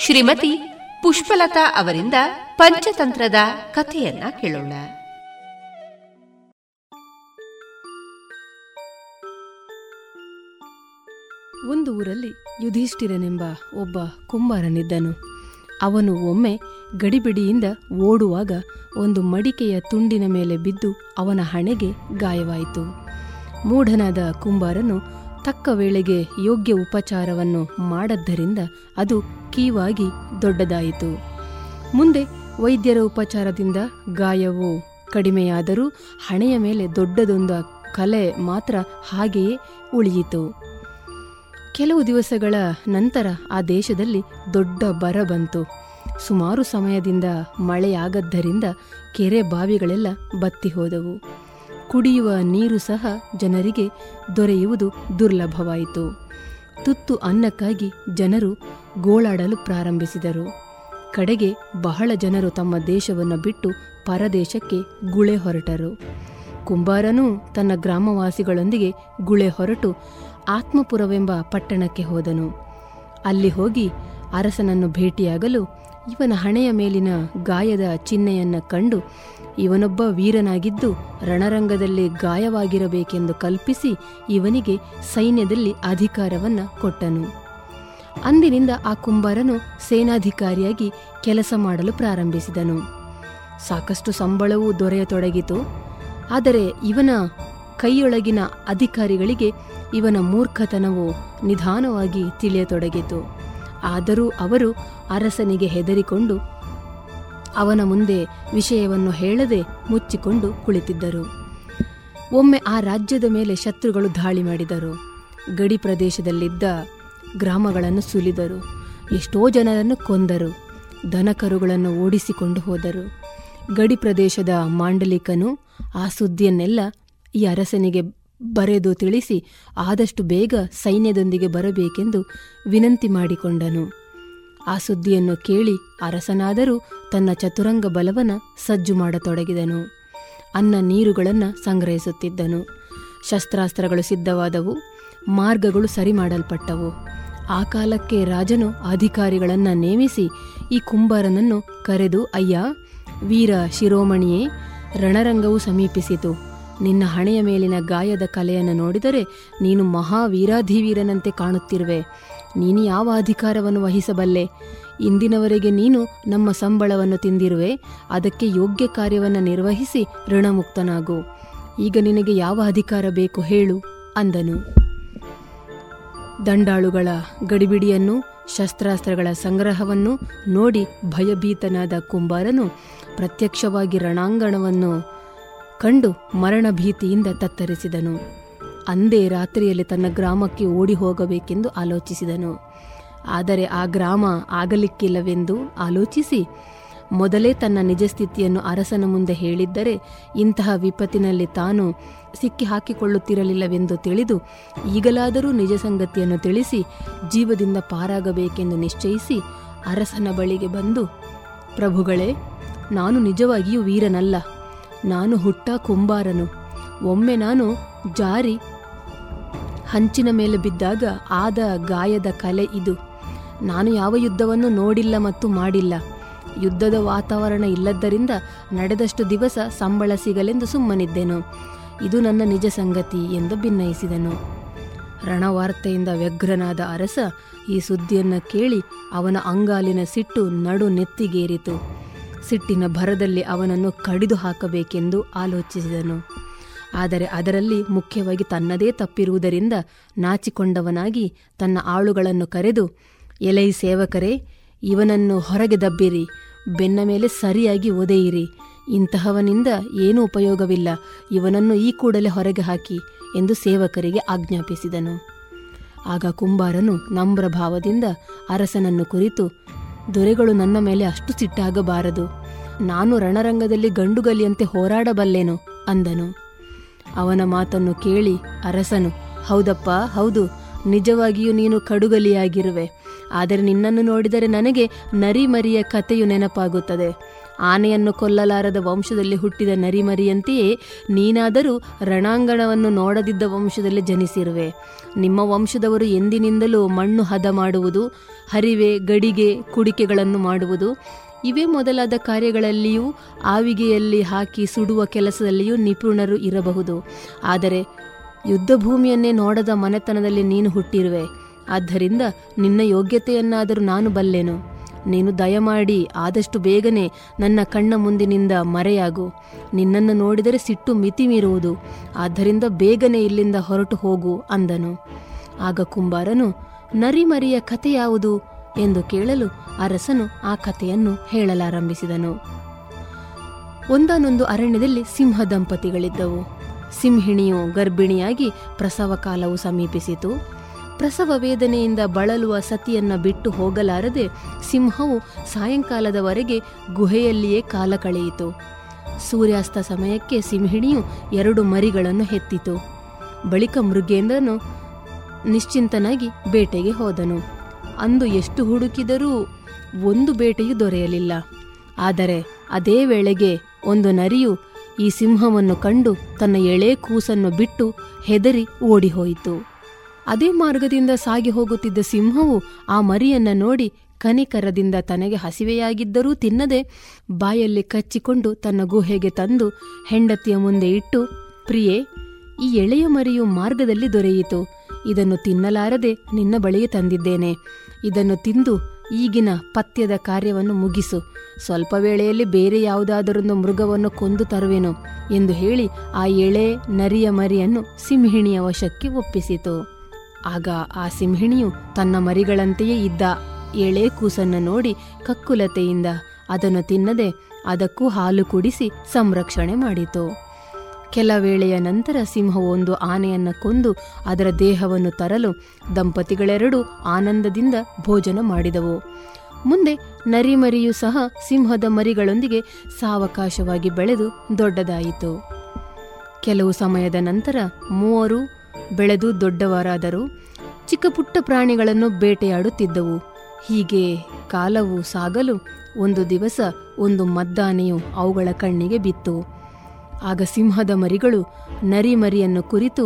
ಶ್ರೀಮತಿ ಪುಷ್ಪಲತಾ ಅವರಿಂದ ಪಂಚತಂತ್ರದ ಕಥೆಯನ್ನ ಕೇಳೋಣ. ಒಂದು ಊರಲ್ಲಿ ಯುಧಿಷ್ಠಿರನೆಂಬ ಒಬ್ಬ ಕುಂಬಾರನಿದ್ದನು. ಅವನು ಒಮ್ಮೆ ಗಡಿಬಿಡಿಯಿಂದ ಓಡುವಾಗ ಒಂದು ಮಡಿಕೆಯ ತುಂಡಿನ ಮೇಲೆ ಬಿದ್ದು ಅವನ ಹಣೆಗೆ ಗಾಯವಾಯಿತು. ಮೂಢನಾದ ಕುಂಬಾರನು ತಕ್ಕ ವೇಳೆಗೆ ಯೋಗ್ಯ ಉಪಚಾರವನ್ನು ಮಾಡದ್ದರಿಂದ ಅದು ಕೀವಾಗಿ ದೊಡ್ಡದಾಯಿತು. ಮುಂದೆ ವೈದ್ಯರ ಉಪಚಾರದಿಂದ ಗಾಯವು ಕಡಿಮೆಯಾದರೂ ಹಣೆಯ ಮೇಲೆ ದೊಡ್ಡದೊಂದು ಕಲೆ ಮಾತ್ರ ಹಾಗೆಯೇ ಉಳಿಯಿತು. ಕೆಲವು ದಿವಸಗಳ ನಂತರ ಆ ದೇಶದಲ್ಲಿ ದೊಡ್ಡ ಬರ ಬಂತು. ಸುಮಾರು ಸಮಯದಿಂದ ಮಳೆಯಾಗದ್ದರಿಂದ ಕೆರೆ ಬಾವಿಗಳೆಲ್ಲ ಬತ್ತಿ ಹೋದವು. ಕುಡಿಯುವ ನೀರು ಸಹ ಜನರಿಗೆ ದೊರೆಯುವುದು ದುರ್ಲಭವಾಯಿತು. ತುತ್ತು ಅನ್ನಕ್ಕಾಗಿ ಜನರು ಗೋಳಾಡಲು ಪ್ರಾರಂಭಿಸಿದರು. ಕಡೆಗೆ ಬಹಳ ಜನರು ತಮ್ಮ ದೇಶವನ್ನು ಬಿಟ್ಟು ಪರದೇಶಕ್ಕೆ ಗುಳೆ ಹೊರಟರು. ಕುಂಬಾರನೂ ತನ್ನ ಗ್ರಾಮವಾಸಿಗಳೊಂದಿಗೆ ಗುಳೆ ಹೊರಟು ಆತ್ಮಪುರವೆಂಬ ಪಟ್ಟಣಕ್ಕೆ ಹೋದನು. ಅಲ್ಲಿ ಹೋಗಿ ಅರಸನನ್ನು ಭೇಟಿಯಾಗಲು ಇವನ ಹಣೆಯ ಮೇಲಿನ ಗಾಯದ ಚಿಹ್ನೆಯನ್ನು ಕಂಡು ಇವನೊಬ್ಬ ವೀರನಾಗಿದ್ದು ರಣರಂಗದಲ್ಲಿ ಗಾಯವಾಗಿರಬೇಕೆಂದು ಕಲ್ಪಿಸಿ ಇವನಿಗೆ ಸೈನ್ಯದಲ್ಲಿ ಅಧಿಕಾರವನ್ನು ಕೊಟ್ಟನು. ಅಂದಿನಿಂದ ಆ ಕುಂಬಾರನು ಸೇನಾಧಿಕಾರಿಯಾಗಿ ಕೆಲಸ ಮಾಡಲು ಪ್ರಾರಂಭಿಸಿದನು. ಸಾಕಷ್ಟು ಸಂಬಳವೂ ದೊರೆಯತೊಡಗಿತು. ಆದರೆ ಇವನ ಕೈಯೊಳಗಿನ ಅಧಿಕಾರಿಗಳಿಗೆ ಇವನ ಮೂರ್ಖತನವು ನಿಧಾನವಾಗಿ ತಿಳಿಯತೊಡಗಿತು. ಆದರೂ ಅವರು ಅರಸನಿಗೆ ಹೆದರಿಕೊಂಡು ಅವನ ಮುಂದೆ ವಿಷಯವನ್ನು ಹೇಳದೆ ಮುಚ್ಚಿಕೊಂಡು ಕುಳಿತಿದ್ದರು. ಒಮ್ಮೆ ಆ ರಾಜ್ಯದ ಮೇಲೆ ಶತ್ರುಗಳು ದಾಳಿ ಮಾಡಿದರು. ಗಡಿ ಪ್ರದೇಶದಲ್ಲಿದ್ದ ಗ್ರಾಮಗಳನ್ನು ಸುಲಿದರು. ಎಷ್ಟೋ ಜನರನ್ನು ಕೊಂದರು. ದನಕರುಗಳನ್ನು ಓಡಿಸಿಕೊಂಡು ಹೋದರು. ಗಡಿ ಪ್ರದೇಶದ ಮಾಂಡಲಿಕನು ಆ ಸುದ್ದಿಯನ್ನೆಲ್ಲ ಈ ಅರಸನಿಗೆ ಬರೆದು ತಿಳಿಸಿ ಆದಷ್ಟು ಬೇಗ ಸೈನ್ಯದೊಂದಿಗೆ ಬರಬೇಕೆಂದು ವಿನಂತಿ ಮಾಡಿಕೊಂಡನು. ಆ ಸುದ್ದಿಯನ್ನು ಕೇಳಿ ಅರಸನಾದರೂ ತನ್ನ ಚತುರಂಗ ಬಲವನ್ನು ಸಜ್ಜು ಮಾಡತೊಡಗಿದನು. ಅನ್ನ ನೀರುಗಳನ್ನು ಸಂಗ್ರಹಿಸುತ್ತಿದ್ದನು. ಶಸ್ತ್ರಾಸ್ತ್ರಗಳು ಸಿದ್ಧವಾದವು. ಮಾರ್ಗಗಳು ಸರಿ ಮಾಡಲ್ಪಟ್ಟವು. ಆ ಕಾಲಕ್ಕೆ ರಾಜನು ಅಧಿಕಾರಿಗಳನ್ನು ನೇಮಿಸಿ ಈ ಕುಂಬಾರನನ್ನು ಕರೆದು, ಅಯ್ಯ ವೀರ ಶಿರೋಮಣಿಯೇ, ರಣರಂಗವು ಸಮೀಪಿಸಿತು. ನಿನ್ನ ಹಣೆಯ ಮೇಲಿನ ಗಾಯದ ಕಲೆಯನ್ನು ನೋಡಿದರೆ ನೀನು ಮಹಾವೀರಾಧಿವೀರನಂತೆ ಕಾಣುತ್ತಿರುವೆ. ನೀನು ಯಾವ ಅಧಿಕಾರವನ್ನು ವಹಿಸಬಲ್ಲೆ? ಇಂದಿನವರೆಗೆ ನೀನು ನಮ್ಮ ಸಂಬಳವನ್ನು ತಿಂದಿರುವೆ. ಅದಕ್ಕೆ ಯೋಗ್ಯ ಕಾರ್ಯವನ್ನು ನಿರ್ವಹಿಸಿ ಋಣಮುಕ್ತನಾಗು. ಈಗ ನಿನಗೆ ಯಾವ ಅಧಿಕಾರ ಬೇಕು ಹೇಳು ಅಂದನು. ದಂಡಾಳುಗಳ ಗಡಿಬಿಡಿಯನ್ನು, ಶಸ್ತ್ರಾಸ್ತ್ರಗಳ ಸಂಗ್ರಹವನ್ನು ನೋಡಿ ಭಯಭೀತನಾದ ಕುಂಬಾರನು ಪ್ರತ್ಯಕ್ಷವಾಗಿ ರಣಾಂಗಣವನ್ನು ಕಂಡು ಮರಣ ಭೀತಿಯಿಂದ ತತ್ತರಿಸಿದನು. ಅಂದೇ ರಾತ್ರಿಯಲ್ಲಿ ತನ್ನ ಗ್ರಾಮಕ್ಕೆ ಓಡಿ ಹೋಗಬೇಕೆಂದು ಆಲೋಚಿಸಿದನು. ಆದರೆ ಆ ಗ್ರಾಮ ಆಗಲಿಕ್ಕಿಲ್ಲವೆಂದು ಆಲೋಚಿಸಿ ಮೊದಲೇ ತನ್ನ ನಿಜಸ್ಥಿತಿಯನ್ನು ಅರಸನ ಮುಂದೆ ಹೇಳಿದ್ದರೆ ಇಂತಹ ವಿಪತ್ತಿನಲ್ಲಿ ತಾನು ಸಿಕ್ಕಿ ಹಾಕಿಕೊಳ್ಳುತ್ತಿರಲಿಲ್ಲವೆಂದು ತಿಳಿದು ಈಗಲಾದರೂ ನಿಜ ಸಂಗತಿಯನ್ನು ತಿಳಿಸಿ ಜೀವದಿಂದ ಪಾರಾಗಬೇಕೆಂದು ನಿಶ್ಚಯಿಸಿ ಅರಸನ ಬಳಿಗೆ ಬಂದು, ಪ್ರಭುಗಳೇ, ನಾನು ನಿಜವಾಗಿಯೂ ವೀರನಲ್ಲ, ನಾನು ಹುಟ್ಟ ಕುಂಬಾರನು. ಒಮ್ಮೆ ನಾನು ಜಾರಿ ಹಂಚಿನ ಮೇಲೆ ಬಿದ್ದಾಗ ಆದ ಗಾಯದ ಕಲೆ ಇದು. ನಾನು ಯಾವ ಯುದ್ಧವನ್ನು ನೋಡಿಲ್ಲ ಮತ್ತು ಮಾಡಿಲ್ಲ. ಯುದ್ಧದ ವಾತಾವರಣ ಇಲ್ಲದ್ದರಿಂದ ನಡೆದಷ್ಟು ದಿವಸ ಸಂಬಳ ಸಿಗಲೆಂದು ಸುಮ್ಮನಿದ್ದೆನು. ಇದು ನನ್ನ ನಿಜ ಸಂಗತಿ ಎಂದು ಭಿನ್ನಯಿಸಿದನು. ರಣವಾರ್ತೆಯಿಂದ ವ್ಯಗ್ರನಾದ ಅರಸ ಈ ಸುದ್ದಿಯನ್ನು ಕೇಳಿ ಅವನ ಅಂಗಾಲಿನ ಸಿಟ್ಟು ನಡು ನೆತ್ತಿಗೇರಿತು. ಸಿಟ್ಟಿನ ಭರದಲ್ಲಿ ಅವನನ್ನು ಕಡಿದು ಹಾಕಬೇಕೆಂದು ಆಲೋಚಿಸಿದನು. ಆದರೆ ಅದರಲ್ಲಿ ಮುಖ್ಯವಾಗಿ ತನ್ನದೇ ತಪ್ಪಿರುವುದರಿಂದ ನಾಚಿಕೊಂಡವನಾಗಿ ತನ್ನ ಆಳುಗಳನ್ನು ಕರೆದು, ಎಲೈ ಸೇವಕರೇ, ಇವನನ್ನು ಹೊರಗೆ ದಬ್ಬಿರಿ, ಬೆನ್ನ ಮೇಲೆ ಸರಿಯಾಗಿ ಒದೆಯಿರಿ. ಇಂತಹವನಿಂದ ಏನೂ ಉಪಯೋಗವಿಲ್ಲ, ಇವನನ್ನು ಈ ಕೂಡಲೇ ಹೊರಗೆ ಹಾಕಿ ಎಂದು ಸೇವಕರಿಗೆ ಆಜ್ಞಾಪಿಸಿದನು. ಆಗ ಕುಂಬಾರನು ನಮ್ರಭಾವದಿಂದ ಅರಸನನ್ನು ಕುರಿತು, ದೊರೆಗಳು ನನ್ನ ಮೇಲೆ ಅಷ್ಟು ಸಿಟ್ಟಾಗಬಾರದು, ನಾನು ರಣರಂಗದಲ್ಲಿ ಗಂಡುಗಲಿಯಂತೆ ಹೋರಾಡಬಲ್ಲೆನು ಅಂದನು. ಅವನ ಮಾತನ್ನು ಕೇಳಿ ಅರಸನು, ಹೌದಪ್ಪ ಹೌದು, ನಿಜವಾಗಿಯೂ ನೀನು ಕಡುಗಲಿಯಾಗಿರುವೆ. ಆದರೆ ನಿನ್ನನ್ನು ನೋಡಿದರೆ ನನಗೆ ನರಿಮರಿಯ ಕಥೆಯು ನೆನಪಾಗುತ್ತದೆ. ಆನೆಯನ್ನು ಕೊಲ್ಲಲಾರದ ವಂಶದಲ್ಲಿ ಹುಟ್ಟಿದ ನರಿಮರಿಯಂತೆಯೇ ನೀನಾದರೂ ರಣಾಂಗಣವನ್ನು ನೋಡದಿದ್ದ ವಂಶದಲ್ಲಿ ಜನಿಸಿರುವೆ. ನಿಮ್ಮ ವಂಶದವರು ಎಂದಿನಿಂದಲೂ ಮಣ್ಣು ಹದ ಮಾಡುವುದು, ಹರಿವೆ, ಗಡಿಗೆ, ಕುಡಿಕೆಗಳನ್ನು ಮಾಡುವುದು, ಇವೇ ಮೊದಲಾದ ಕಾರ್ಯಗಳಲ್ಲಿಯೂ ಆವಿಗೆಯಲ್ಲಿ ಹಾಕಿ ಸುಡುವ ಕೆಲಸದಲ್ಲಿಯೂ ನಿಪುಣರು ಇರಬಹುದು. ಆದರೆ ಯುದ್ಧಭೂಮಿಯನ್ನೇ ನೋಡದ ಮನೆತನದಲ್ಲಿ ನೀನು ಹುಟ್ಟಿರುವೆ. ಆದ್ದರಿಂದ ನಿನ್ನ ಯೋಗ್ಯತೆಯನ್ನಾದರೂ ನಾನು ಬಲ್ಲೆನು. ನೀನು ದಯಮಾಡಿ ಆದಷ್ಟು ಬೇಗನೆ ನನ್ನ ಕಣ್ಣ ಮುಂದಿನಿಂದ ಮರೆಯಾಗು. ನಿನ್ನನ್ನು ನೋಡಿದರೆ ಸಿಟ್ಟು ಮಿತಿ ಮೀರುವುದು. ಆದ್ದರಿಂದ ಬೇಗನೆ ಇಲ್ಲಿಂದ ಹೊರಟು ಹೋಗು ಅಂದನು. ಆಗ ಕುಂಬಾರನು, ನರಿಮರಿಯ ಕಥೆ ಯಾವುದು ಎಂದು ಕೇಳಲು ಅರಸನು ಆ ಕಥೆಯನ್ನು ಹೇಳಲಾರಂಭಿಸಿದನು. ಒಂದಾನೊಂದು ಅರಣ್ಯದಲ್ಲಿ ಸಿಂಹ ದಂಪತಿಗಳಿದ್ದವು. ಸಿಂಹಿಣಿಯು ಗರ್ಭಿಣಿಯಾಗಿ ಪ್ರಸವ ಕಾಲವು ಸಮೀಪಿಸಿತು. ಪ್ರಸವ ವೇದನೆಯಿಂದ ಬಳಲುವ ಸತಿಯನ್ನು ಬಿಟ್ಟು ಹೋಗಲಾರದೆ ಸಿಂಹವು ಸಾಯಂಕಾಲದವರೆಗೆ ಗುಹೆಯಲ್ಲಿಯೇ ಕಾಲ ಕಳೆಯಿತು. ಸೂರ್ಯಾಸ್ತ ಸಮಯಕ್ಕೆ ಸಿಂಹಿಣಿಯು 2 ಮರಿಗಳನ್ನು ಹೆತ್ತಿತು. ಬಳಿಕ ಮೃಗೇಂದ್ರನು ನಿಶ್ಚಿಂತನಾಗಿ ಬೇಟೆಗೆ ಹೋದನು. ಅಂದು ಎಷ್ಟು ಹುಡುಕಿದರೂ ಒಂದು ಬೇಟೆಯೂ ದೊರೆಯಲಿಲ್ಲ. ಆದರೆ ಅದೇ ವೇಳೆಗೆ ಒಂದು ನರಿಯು ಈ ಸಿಂಹವನ್ನು ಕಂಡು ತನ್ನ ಎಳೆ ಕೂಸನ್ನು ಬಿಟ್ಟು ಹೆದರಿ ಓಡಿಹೋಯಿತು. ಅದೇ ಮಾರ್ಗದಿಂದ ಸಾಗಿ ಹೋಗುತ್ತಿದ್ದ ಸಿಂಹವು ಆ ಮರಿಯನ್ನು ನೋಡಿ ಕನಿಕರದಿಂದ ತನಗೆ ಹಸಿವೆಯಾಗಿದ್ದರೂ ತಿನ್ನದೆ ಬಾಯಲ್ಲಿ ಕಚ್ಚಿಕೊಂಡು ತನ್ನ ಗುಹೆಗೆ ತಂದು ಹೆಂಡತಿಯ ಮುಂದೆ ಇಟ್ಟು, ಪ್ರಿಯೆ, ಈ ಎಳೆಯ ಮರಿಯು ಮಾರ್ಗದಲ್ಲಿ ದೊರೆಯಿತು. ಇದನ್ನು ತಿನ್ನಲಾರದೆ ನಿನ್ನ ಬಳಿಗೆ ತಂದಿದ್ದೇನೆ. ಇದನ್ನು ತಿಂದು ಈಗಿನ ಪಥ್ಯದ ಕಾರ್ಯವನ್ನು ಮುಗಿಸು. ಸ್ವಲ್ಪ ವೇಳೆಯಲ್ಲಿ ಬೇರೆ ಯಾವುದಾದರೊಂದು ಮೃಗವನ್ನು ಕೊಂದು ತರುವೆನು ಎಂದು ಹೇಳಿ ಆ ಎಳೆ ನರಿಯ ಮರಿಯನ್ನು ಸಿಂಹಿಣಿಯ ವಶಕ್ಕೆ ಒಪ್ಪಿಸಿತು. ಆಗ ಆ ಸಿಂಹಿಣಿಯು ತನ್ನ ಮರಿಗಳಂತೆಯೇ ಇದ್ದ ಎಳೆ ಕೂಸನ್ನು ನೋಡಿ ಕಕ್ಕುಲತೆಯಿಂದ ಅದನ್ನು ತಿನ್ನದೆ ಅದಕ್ಕೂ ಹಾಲು ಕುಡಿಸಿ ಸಂರಕ್ಷಣೆ ಮಾಡಿತು. ಕೆಲ ವೇಳೆಯ ನಂತರ ಸಿಂಹವು ಒಂದು ಆನೆಯನ್ನು ಕೊಂದು ಅದರ ದೇಹವನ್ನು ತರಲು ದಂಪತಿಗಳೆರಡೂ ಆನಂದದಿಂದ ಭೋಜನ ಮಾಡಿದವು. ಮುಂದೆ ನರಿಮರಿಯೂ ಸಹ ಸಿಂಹದ ಮರಿಗಳೊಂದಿಗೆ ಸಾವಕಾಶವಾಗಿ ಬೆಳೆದು ದೊಡ್ಡದಾಯಿತು. ಕೆಲವು ಸಮಯದ ನಂತರ 3 ಬೆಳೆದು ದೊಡ್ಡವರಾದರೂ ಚಿಕ್ಕ ಪುಟ್ಟ ಪ್ರಾಣಿಗಳನ್ನು ಬೇಟೆಯಾಡುತ್ತಿದ್ದವು. ಹೀಗೆ ಕಾಲವು ಸಾಗಲು ಒಂದು ದಿವಸ ಒಂದು ಮದ್ದಾನೆಯು ಅವುಗಳ ಕಣ್ಣಿಗೆ ಬಿತ್ತು. ಆಗ ಸಿಂಹದ ಮರಿಗಳು ನರಿಮರಿಯನ್ನು ಕುರಿತು,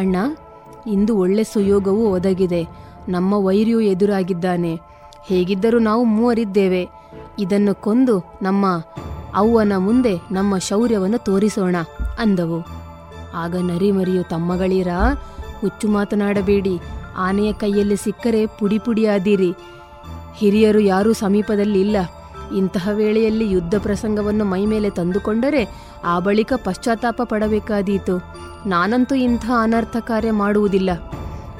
ಅಣ್ಣ, ಇಂದು ಒಳ್ಳೆ ಸುಯೋಗವೂ ಒದಗಿದೆ. ನಮ್ಮ ವೈರಿಯು ಎದುರಾಗಿದ್ದಾನೆ. ಹೇಗಿದ್ದರೂ ನಾವು 3 ಇದ್ದೇವೆ. ಇದನ್ನು ಕೊಂದು ನಮ್ಮ ಅವ್ವನ ಮುಂದೆ ನಮ್ಮ ಶೌರ್ಯವನ್ನು ತೋರಿಸೋಣ ಅಂದವು. ಆಗ ನರಿಮರಿಯು, ತಮ್ಮಗಳಿರ, ಹುಚ್ಚು ಮಾತನಾಡಬೇಡಿ. ಆನೆಯ ಕೈಯಲ್ಲಿ ಸಿಕ್ಕರೆ ಪುಡಿ ಪುಡಿಯಾದಿರಿ. ಹಿರಿಯರು ಯಾರೂ ಸಮೀಪದಲ್ಲಿ ಇಲ್ಲ. ಇಂತಹ ವೇಳೆಯಲ್ಲಿ ಯುದ್ಧ ಪ್ರಸಂಗವನ್ನು ಮೈಮೇಲೆ ತಂದುಕೊಂಡರೆ ಆ ಬಳಿಕ ಪಶ್ಚಾತ್ತಾಪ ಪಡಬೇಕಾದೀತು. ನಾನಂತೂ ಇಂಥ ಅನರ್ಥ ಕಾರ್ಯ ಮಾಡುವುದಿಲ್ಲ.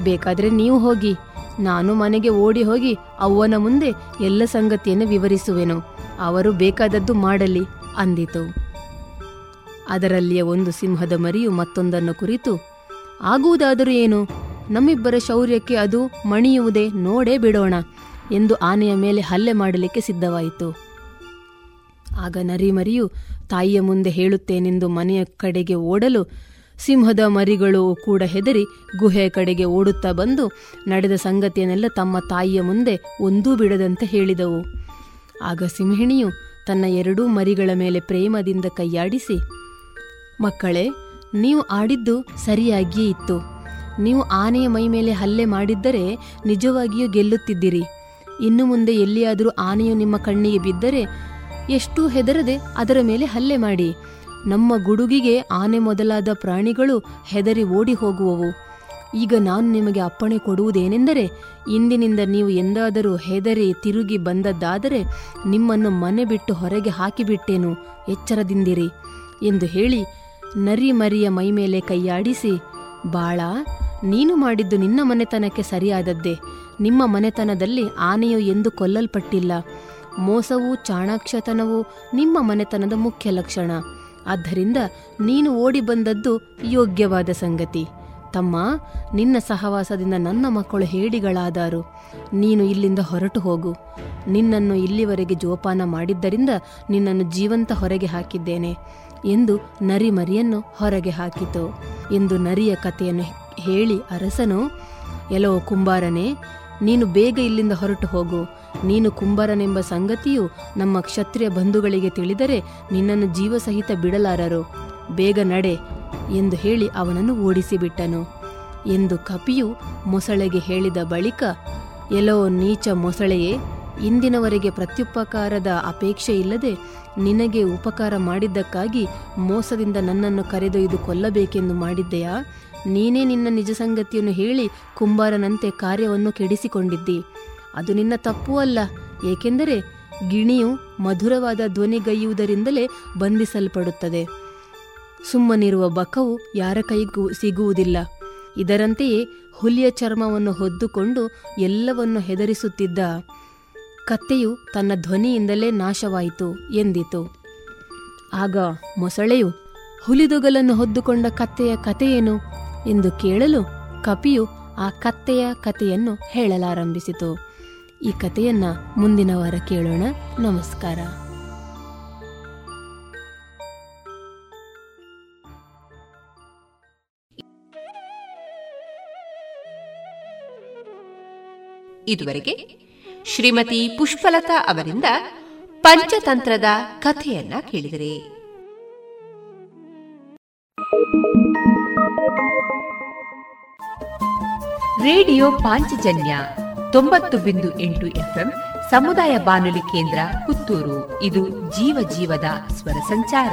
ಬೇಕಾದರೆ ನೀವು ಹೋಗಿ, ನಾನು ಮನೆಗೆ ಓಡಿ ಹೋಗಿ ಅವ್ವನ ಮುಂದೆ ಎಲ್ಲ ಸಂಗತಿಯನ್ನು ವಿವರಿಸುವೆನು. ಅವರು ಬೇಕಾದದ್ದು ಮಾಡಲಿ ಅಂದಿತು. ಅದರಲ್ಲಿಯ ಒಂದು ಸಿಂಹದ ಮರಿಯು ಮತ್ತೊಂದನ್ನು ಕುರಿತು, ಆಗುವುದಾದರೂ ಏನು, ನಮ್ಮಿಬ್ಬರ ಶೌರ್ಯಕ್ಕೆ ಅದು ಮಣಿಯುವುದೇ, ನೋಡೇ ಬಿಡೋಣ ಎಂದು ಆನೆಯ ಮೇಲೆ ಹಲ್ಲೆ ಮಾಡಲಿಕ್ಕೆ ಸಿದ್ಧವಾಯಿತು. ಆಗ ನರಿಮರಿಯು ತಾಯಿಯ ಮುಂದೆ ಹೇಳುತ್ತೇನೆಂದು ಮನೆಯ ಕಡೆಗೆ ಓಡಲು ಸಿಂಹದ ಮರಿಗಳು ಕೂಡ ಹೆದರಿ ಗುಹೆಯ ಕಡೆಗೆ ಓಡುತ್ತಾ ಬಂದು ನಡೆದ ಸಂಗತಿಯನ್ನೆಲ್ಲ ತಮ್ಮ ತಾಯಿಯ ಮುಂದೆ ಒಂದೂ ಬಿಡದಂತೆ ಹೇಳಿದವು. ಆಗ ಸಿಂಹಿಣಿಯು ತನ್ನ ಎರಡೂ ಮರಿಗಳ ಮೇಲೆ ಪ್ರೇಮದಿಂದ ಕೈಯಾಡಿಸಿ, ಮಕ್ಕಳೇ, ನೀವು ಆಡಿದ್ದು ಸರಿಯಾಗಿಯೇ ಇತ್ತು. ನೀವು ಆನೆಯ ಮೈ ಮೇಲೆ ಹಲ್ಲೆ ಮಾಡಿದ್ದರೆ ನಿಜವಾಗಿಯೂ ಗೆಲ್ಲುತ್ತಿದ್ದಿರಿ. ಇನ್ನು ಮುಂದೆ ಎಲ್ಲಿಯಾದರೂ ಆನೆಯು ನಿಮ್ಮ ಕಣ್ಣಿಗೆ ಬಿದ್ದರೆ ಎಷ್ಟು ಹೆದರದೆ ಅದರ ಮೇಲೆ ಹಲ್ಲೆ ಮಾಡಿ. ನಮ್ಮ ಗುಡುಗಿಗೆ ಆನೆ ಮೊದಲಾದ ಪ್ರಾಣಿಗಳು ಹೆದರಿ ಓಡಿ ಹೋಗುವವು. ಈಗ ನಾನು ನಿಮಗೆ ಅಪ್ಪಣೆ ಕೊಡುವುದೇನೆಂದರೆ, ಇಂದಿನಿಂದ ನೀವು ಎಂದಾದರೂ ಹೆದರಿ ತಿರುಗಿ ಬಂದದ್ದಾದರೆ ನಿಮ್ಮನ್ನು ಮನೆ ಬಿಟ್ಟು ಹೊರಗೆ ಹಾಕಿಬಿಟ್ಟೇನು, ಎಚ್ಚರದಿಂದಿರಿ ಎಂದು ಹೇಳಿ ನರಿ ಮರಿಯ ಮೈಮೇಲೆ ಕೈಯಾಡಿಸಿ, ಬಾಳ, ನೀನು ಮಾಡಿದ್ದು ನಿನ್ನ ಮನೆತನಕ್ಕೆ ಸರಿಯಾದದ್ದೇ. ನಿಮ್ಮ ಮನೆತನದಲ್ಲಿ ಆನೆಯು ಎಂದು ಕೊಲ್ಲಲ್ಪಟ್ಟಿಲ್ಲ. ಮೋಸವೂ ಚಾಣಾಕ್ಷತನವೂ ನಿಮ್ಮ ಮನೆತನದ ಮುಖ್ಯ ಲಕ್ಷಣ. ಆದ್ದರಿಂದ ನೀನು ಓಡಿ ಬಂದದ್ದು ಯೋಗ್ಯವಾದ ಸಂಗತಿ. ತಮ್ಮ, ನಿನ್ನ ಸಹವಾಸದಿಂದ ನನ್ನ ಮಕ್ಕಳು ಹೇಡಿಗಳಾದರು. ನೀನು ಇಲ್ಲಿಂದ ಹೊರಟು ಹೋಗು. ನಿನ್ನನ್ನು ಇಲ್ಲಿವರೆಗೆ ಜೋಪಾನ ಮಾಡಿದ್ದರಿಂದ ನಿನ್ನನ್ನು ಜೀವಂತ ಹೊರಗೆ ಹಾಕಿದ್ದೇನೆ ಎಂದು ನರಿ ಮರಿಯನ್ನು ಹೊರಗೆ ಹಾಕಿತು ಎಂದು ನರಿಯ ಕಥೆಯನ್ನು ಹೇಳಿ ಅರಸನು, ಎಲೋ ಕುಂಬಾರನೇ, ನೀನು ಬೇಗ ಇಲ್ಲಿಂದ ಹೊರಟು ಹೋಗು. ನೀನು ಕುಂಬಾರನೆಂಬ ಸಂಗತಿಯು ನಮ್ಮ ಕ್ಷತ್ರಿಯ ಬಂಧುಗಳಿಗೆ ತಿಳಿದರೆ ನಿನ್ನನ್ನು ಜೀವಸಹಿತ ಬಿಡಲಾರರು. ಬೇಗ ನಡೆ ಎಂದು ಹೇಳಿ ಅವನನ್ನು ಓಡಿಸಿಬಿಟ್ಟನು ಎಂದು ಕಪಿಯು ಮೊಸಳೆಗೆ ಹೇಳಿದ ಬಳಿಕ, ಎಲೋ ನೀಚ ಮೊಸಳೆಯೇ, ಇಂದಿನವರೆಗೆ ಪ್ರತ್ಯುಪಕಾರದ ಅಪೇಕ್ಷೆ ಇಲ್ಲದೆ ನಿನಗೆ ಉಪಕಾರ ಮಾಡಿದ್ದಕ್ಕಾಗಿ ಮೋಸದಿಂದ ನನ್ನನ್ನು ಕರೆದೊಯ್ದು ಕೊಲ್ಲಬೇಕೆಂದು ಮಾಡಿದ್ದೆಯಾ? ನೀನೇ ನಿನ್ನ ನಿಜ ಸಂಗತಿಯನ್ನು ಹೇಳಿ ಕುಂಬಾರನಂತೆ ಕಾರ್ಯವನ್ನು ಕೆಡಿಸಿಕೊಂಡಿದ್ದಿ. ಅದು ನಿನ್ನ ತಪ್ಪು ಅಲ್ಲ, ಏಕೆಂದರೆ ಗಿಣಿಯು ಮಧುರವಾದ ಧ್ವನಿಗೈಯುವುದರಿಂದಲೇ ಬಂಧಿಸಲ್ಪಡುತ್ತದೆ. ಸುಮ್ಮನಿರುವ ಬಕವು ಯಾರ ಕೈಗೂ ಸಿಗುವುದಿಲ್ಲ. ಇದರಂತೆಯೇ ಹುಲಿಯ ಚರ್ಮವನ್ನು ಹೊದ್ದುಕೊಂಡು ಎಲ್ಲವನ್ನು ಹೆದರಿಸುತ್ತಿದ್ದ ಕತ್ತೆಯು ತನ್ನ ಧ್ವನಿಯಿಂದಲೇ ನಾಶವಾಯಿತು ಎಂದಿತು. ಆಗ ಮೊಸಳೆಯು, ಹುಲಿದೊಗಲನ್ನು ಹೊದ್ದುಕೊಂಡ ಕತ್ತೆಯ ಕಥೆಯೇನು ಎಂದು ಕೇಳಲು ಕಪಿಯು ಆ ಕತ್ತೆಯ ಕಥೆಯನ್ನು ಹೇಳಲಾರಂಭಿಸಿತು. ಈ ಕಥೆಯನ್ನು ಮುಂದಿನ ವಾರ ಕೇಳೋಣ. ನಮಸ್ಕಾರ. ಇದುವರೆಗೆ ಶ್ರೀಮತಿ ಪುಷ್ಪಲತಾ ಅವರಿಂದ ಪಂಚತಂತ್ರದ ಕಥೆಯನ್ನ ಕೇಳಿದರೆ. ರೇಡಿಯೋ ಪಾಂಚಜನ್ಯ 90.8 FM ಸಮುದಾಯ ಬಾನುಲಿ ಕೇಂದ್ರ ಪುತ್ತೂರು. ಇದು ಜೀವ ಜೀವದ ಸ್ವರ ಸಂಚಾರ.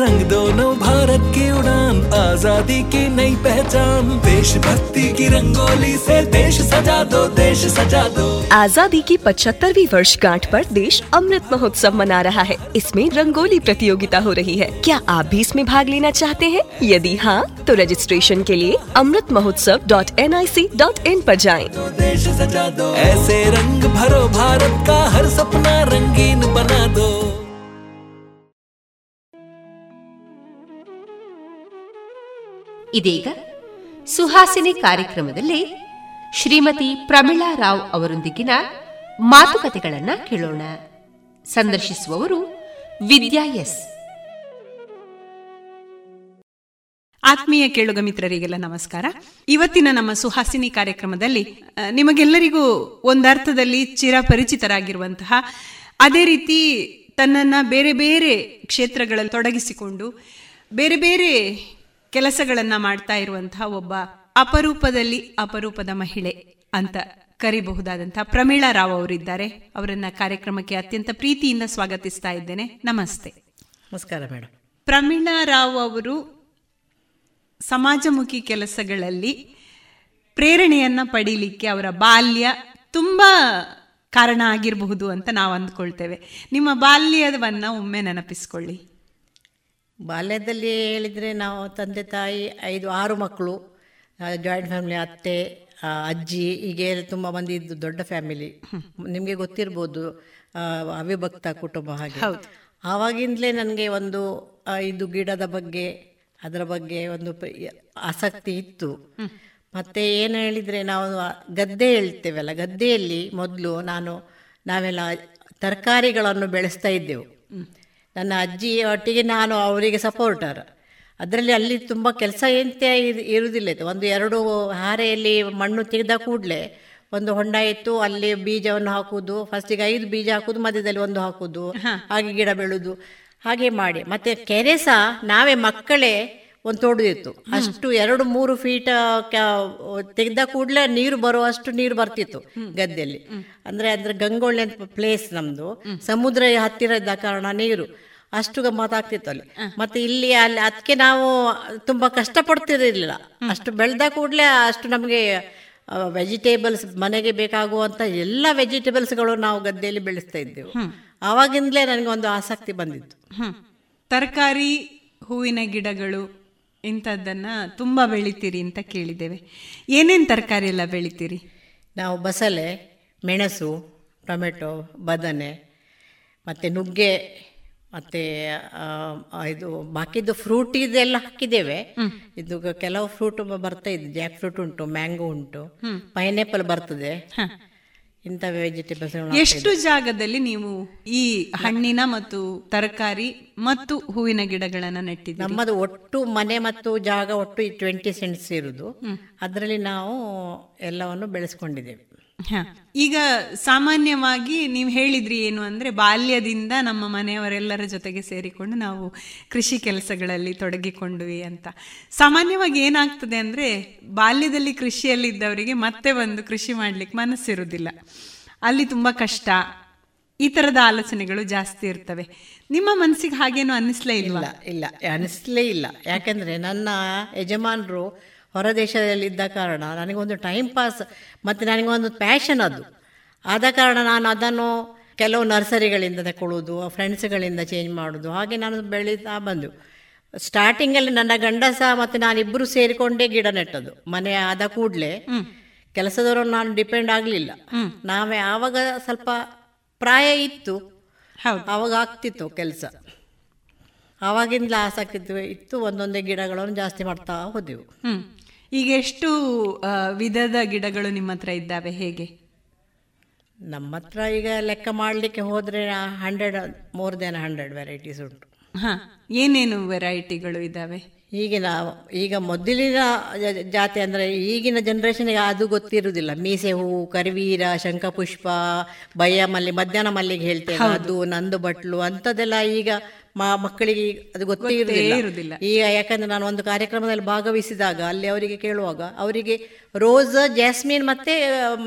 रंग दोनों भारत की उड़ान, आजादी की नई पहचान, देशभक्ति की रंगोली से देश सजा दो, देश सजा दो. आजादी की 75वीं वर्षगांठ पर देश अमृत महोत्सव मना रहा है. इसमें रंगोली प्रतियोगिता हो रही है. क्या आप भी इसमें भाग लेना चाहते हैं? यदि हाँ, तो रजिस्ट्रेशन के लिए amritmahotsav.nic.in पर जाएं. तो देश सजा दो, ऐसे रंग भरो भारत का, हर सपना रंगीन बना दो. ಇದೀಗ ಸುಹಾಸಿನಿ ಕಾರ್ಯಕ್ರಮದಲ್ಲಿ ಶ್ರೀಮತಿ ಪ್ರಮಿಳಾ ರಾವ್ ಅವರೊಂದಿಗಿನ ಮಾತುಕತೆಗಳನ್ನು ಕೇಳೋಣ. ಸಂದರ್ಶಿಸುವವರು ವಿದ್ಯಾ ಎಸ್. ಆತ್ಮೀಯ ಕೇಳುಗ ಮಿತ್ರರಿಗೆಲ್ಲ ನಮಸ್ಕಾರ. ಇವತ್ತಿನ ನಮ್ಮ ಸುಹಾಸಿನಿ ಕಾರ್ಯಕ್ರಮದಲ್ಲಿ ನಿಮಗೆಲ್ಲರಿಗೂ ಒಂದರ್ಥದಲ್ಲಿ ಚಿರಪರಿಚಿತರಾಗಿರುವಂತಹ, ಅದೇ ರೀತಿ ತನ್ನನ್ನು ಬೇರೆ ಬೇರೆ ಕ್ಷೇತ್ರಗಳಲ್ಲಿ ತೊಡಗಿಸಿಕೊಂಡು ಬೇರೆ ಬೇರೆ ಕೆಲಸಗಳನ್ನು ಮಾಡ್ತಾ ಇರುವಂತಹ ಒಬ್ಬ ಅಪರೂಪದಲ್ಲಿ ಅಪರೂಪದ ಮಹಿಳೆ ಅಂತ ಕರಿಬಹುದಾದಂತಹ ಪ್ರಮೀಳಾ ರಾವ್ ಅವರಿದ್ದಾರೆ. ಅವರನ್ನ ಕಾರ್ಯಕ್ರಮಕ್ಕೆ ಅತ್ಯಂತ ಪ್ರೀತಿಯಿಂದ ಸ್ವಾಗತಿಸ್ತಾ ಇದ್ದೇನೆ. ನಮಸ್ತೆ. ನಮಸ್ಕಾರ ಮೇಡಮ್. ಪ್ರಮೀಳಾ ರಾವ್ ಅವರು ಸಮಾಜಮುಖಿ ಕೆಲಸಗಳಲ್ಲಿ ಪ್ರೇರಣೆಯನ್ನು ಪಡೀಲಿಕ್ಕೆ ಅವರ ಬಾಲ್ಯ ತುಂಬ ಕಾರಣ ಆಗಿರಬಹುದು ಅಂತ ನಾವು ಅಂದ್ಕೊಳ್ತೇವೆ. ನಿಮ್ಮ ಬಾಲ್ಯವನ್ನು ಒಮ್ಮೆ ನೆನಪಿಸ್ಕೊಳ್ಳಿ. ಬಾಲ್ಯದಲ್ಲಿ ಹೇಳಿದರೆ ನಾವು ತಂದೆ ತಾಯಿ 5-6 ಮಕ್ಕಳು, ಜಾಯಿಂಟ್ ಫ್ಯಾಮಿಲಿ, ಅತ್ತೆ, ಅಜ್ಜಿ, ಹೀಗೆ ತುಂಬ ಮಂದಿ ಇದ್ದು ದೊಡ್ಡ ಫ್ಯಾಮಿಲಿ. ನಿಮಗೆ ಗೊತ್ತಿರ್ಬೋದು, ಅವಿಭಕ್ತ ಕುಟುಂಬ. ಹಾಗೆ ಆವಾಗಿಂದಲೇ ನನಗೆ ಒಂದು ಇದು ಗಿಡದ ಬಗ್ಗೆ ಅದರ ಬಗ್ಗೆ ಒಂದು ಆಸಕ್ತಿ ಇತ್ತು. ಮತ್ತು ಏನು ಹೇಳಿದರೆ, ನಾವು ಗದ್ದೆ ಹೇಳ್ತೇವಲ್ಲ, ಗದ್ದೆಯಲ್ಲಿ ಮೊದಲು ನಾವೆಲ್ಲ ತರಕಾರಿಗಳನ್ನು ಬೆಳೆಸ್ತಾ ಇದ್ದೆವು. ನನ್ನ ಅಜ್ಜಿ ಒಟ್ಟಿಗೆ ನಾನು ಅವರಿಗೆ ಸಪೋರ್ಟರ್. ಅದರಲ್ಲಿ ಅಲ್ಲಿ ತುಂಬ ಕೆಲಸ ಎಂತ ಇರುವುದಿಲ್ಲ ಇತ್ತು. 1-2 ಹಾರೆಯಲ್ಲಿ ಮಣ್ಣು ತೆಗೆದ ಕೂಡಲೇ ಒಂದು ಹೊಂಡ ಇತ್ತು, ಅಲ್ಲಿ ಬೀಜವನ್ನು ಹಾಕುವುದು. ಫಸ್ಟಿಗೆ 5 ಬೀಜ ಹಾಕುದು, ಮಧ್ಯದಲ್ಲಿ 1 ಹಾಕುದು, ಹಾಗೆ ಗಿಡ ಬೆಳೆದು ಹಾಗೆ ಮಾಡಿ. ಮತ್ತೆ ಕೆರೆ ಸಹ ನಾವೇ ಮಕ್ಕಳೇ ಒಂದು ತೊಡೋದಿತ್ತು. ಅಷ್ಟು 2-3 ಫೀಟ್ ತೆಗೆದ ಕೂಡಲೇ ನೀರು ಬರುವಷ್ಟು ನೀರು ಬರ್ತಿತ್ತು ಗದ್ದೆಯಲ್ಲಿ. ಅಂದ್ರೆ ಅದ್ರ ಗಂಗೊಳ್ಳಿ ಅಂತ ಪ್ಲೇಸ್ ನಮ್ದು, ಸಮುದ್ರ ಹತ್ತಿರ ಇದ್ದ ಕಾರಣ ನೀರು ಅಷ್ಟು ಗಮ್ಮತ್ತಾಗ್ತಿತ್ತು ಅಲ್ಲಿ. ಮತ್ತೆ ಇಲ್ಲಿ ಅಲ್ಲಿ ಅದಕ್ಕೆ ನಾವು ತುಂಬಾ ಕಷ್ಟಪಡ್ತಿರಲಿಲ್ಲ. ಅಷ್ಟು ಬೆಳೆದ ಕೂಡಲೇ ಅಷ್ಟು ನಮಗೆ ವೆಜಿಟೇಬಲ್ಸ್, ಮನೆಗೆ ಬೇಕಾಗುವಂಥ ಎಲ್ಲ ವೆಜಿಟೇಬಲ್ಸ್ಗಳು ನಾವು ಗದ್ದೆಯಲ್ಲಿ ಬೆಳೆಸ್ತಾ ಇದ್ದೆವು. ಆವಾಗಿಂದಲೇ ನನಗೆ ಒಂದು ಆಸಕ್ತಿ ಬಂದಿತ್ತು. ತರಕಾರಿ, ಹೂವಿನ ಗಿಡಗಳು ಇಂಥದ್ದನ್ನು ತುಂಬ ಬೆಳಿತೀರಿ ಅಂತ ಕೇಳಿದ್ದೇವೆ. ಏನೇನು ತರಕಾರಿ ಎಲ್ಲ ಬೆಳಿತೀರಿ? ನಾವು ಬಸಳೆ, ಮೆಣಸು, ಟೊಮೆಟೊ, ಬದನೆ, ಮತ್ತು ನುಗ್ಗೆ, ಮತ್ತು ಇದು ಬಾಕಿದು ಫ್ರೂಟ್ ಇದೆಲ್ಲ ಹಾಕಿದ್ದೇವೆ. ಇದು ಕೆಲವು ಫ್ರೂಟ್ ಬರ್ತಾ ಇದೆ, ಜಾಕ್ ಫ್ರೂಟ್ ಉಂಟು, ಮ್ಯಾಂಗೋ ಉಂಟು, ಪೈನಾಪಲ್ ಬರ್ತದೆ, ಇಂಥ ವೆಜಿಟೇಬಲ್ಸ್. ಎಷ್ಟು ಜಾಗದಲ್ಲಿ ನೀವು ಈ ಹಣ್ಣಿನ ಮತ್ತು ತರಕಾರಿ ಮತ್ತು ಹೂವಿನ ಗಿಡಗಳನ್ನು ನೆಟ್ಟಿದ್ದೀವಿ? ನಮ್ಮದು ಒಟ್ಟು ಮನೆ ಮತ್ತು ಜಾಗ ಒಟ್ಟು 20 ಸೆಂಟ್ಸ್ ಇರುವುದು. ಅದರಲ್ಲಿ ನಾವು ಎಲ್ಲವನ್ನು ಬೆಳೆಸ್ಕೊಂಡಿದ್ದೇವೆ. ಈಗ ಸಾಮಾನ್ಯವಾಗಿ ನೀವು ಹೇಳಿದ್ರಿ ಏನು ಅಂದರೆ, ಬಾಲ್ಯದಿಂದ ನಮ್ಮ ಮನೆಯವರೆಲ್ಲರ ಜೊತೆಗೆ ಸೇರಿಕೊಂಡು ನಾವು ಕೃಷಿ ಕೆಲಸಗಳಲ್ಲಿ ತೊಡಗಿಕೊಂಡ್ವಿ ಅಂತ. ಸಾಮಾನ್ಯವಾಗಿ ಏನಾಗ್ತದೆ ಅಂದರೆ, ಬಾಲ್ಯದಲ್ಲಿ ಕೃಷಿಯಲ್ಲಿದ್ದವರಿಗೆ ಮತ್ತೆ ಬಂದು ಕೃಷಿ ಮಾಡಲಿಕ್ಕೆ ಮನಸ್ಸಿರುವುದಿಲ್ಲ, ಅಲ್ಲಿ ತುಂಬ ಕಷ್ಟ, ಈ ಥರದ ಆಲೋಚನೆಗಳು ಜಾಸ್ತಿ ಇರ್ತವೆ. ನಿಮ್ಮ ಮನಸ್ಸಿಗೆ ಹಾಗೇನು ಅನ್ನಿಸ್ಲೇ ಇಲ್ಲ? ಇಲ್ಲ, ಅನ್ನಿಸ್ಲೇ ಇಲ್ಲ. ಯಾಕೆಂದರೆ ನನ್ನ ಯಜಮಾನರು ಹೊರದೇಶದಲ್ಲಿದ್ದ ಕಾರಣ ನನಗೊಂದು ಟೈಮ್ ಪಾಸ್ ಮತ್ತು ನನಗೊಂದು ಪ್ಯಾಷನ್ ಅದು. ಆದ ಕಾರಣ ನಾನು ಅದನ್ನು ಕೆಲವು ನರ್ಸರಿಗಳಿಂದ ತಗೊಳ್ಳೋದು, ಫ್ರೆಂಡ್ಸ್ಗಳಿಂದ ಚೇಂಜ್ ಮಾಡೋದು, ಹಾಗೆ ನಾನು ಬೆಳೀತಾ ಬಂದು. ಸ್ಟಾರ್ಟಿಂಗಲ್ಲಿ ನನ್ನ ಗಂಡ ಸಹ ಮತ್ತು ನಾನಿಬ್ಬರು ಸೇರಿಕೊಂಡೇ ಗಿಡ ನೆಟ್ಟದು. ಮನೆ ಆದ ಕೂಡಲೇ ಕೆಲಸದವರನ್ನು ನಾನು ಡಿಪೆಂಡ್ ಆಗಲಿಲ್ಲ. ನಾವೇ ಆವಾಗ ಸ್ವಲ್ಪ ಪ್ರಾಯ ಇತ್ತು, ಆವಾಗ ಆಗ್ತಿತ್ತು ಕೆಲಸ. ಆವಾಗಿಂದಲೇ ಆಸಕ್ತಿ ಇತ್ತು. ಒಂದೊಂದೇ ಗಿಡಗಳನ್ನು ಜಾಸ್ತಿ ಮಾಡ್ತಾ ಹೋದೆವು. ಈಗ ಎಷ್ಟು ವಿಧದ ಗಿಡಗಳು ನಿಮ್ಮ ಹತ್ರ ಇದ್ದಾವೆ? ಹೇಗೆ? ನಮ್ಮ ಹತ್ರ ಈಗ ಲೆಕ್ಕ ಮಾಡಲಿಕ್ಕೆ ಹೋದರೆ 100 more than 100 ವೆರೈಟೀಸ್ ಉಂಟು. ಹಾಂ, ಏನೇನು ವೆರೈಟಿಗಳು ಇದ್ದಾವೆ? ಈಗ ಮೊದಲಿನ ಜಾತಿ ಅಂದರೆ ಈಗಿನ ಜನ್ರೇಷನ್ಗೆ ಅದು ಗೊತ್ತಿರುವುದಿಲ್ಲ. ಮೀಸೆ ಹೂವು, ಕರಿವೀರ, ಶಂಖಪುಷ್ಪ, ಬಯ್ಯ ಮಲ್ಲಿ, ಮಧ್ಯಾಹ್ನ ಮಲ್ಲಿಗೆ ಹೇಳ್ತೇವೆ, ಅದು ನಂದು ಬಟ್ಲು ಅಂಥದ್ದೆಲ್ಲ ಈಗ ಮಕ್ಕಳಿಗೆ ಅದು ಗೊತ್ತೇ ಇರುವುದಿಲ್ಲ. ಈಗ ಯಾಕಂದ್ರೆ ನಾನು ಒಂದು ಕಾರ್ಯಕ್ರಮದಲ್ಲಿ ಭಾಗವಹಿಸಿದಾಗ ಅಲ್ಲಿ ಅವರಿಗೆ ಕೇಳುವಾಗ ಅವರಿಗೆ ರೋಸ್, ಜಾಸ್ಮಿನ್ ಮತ್ತೆ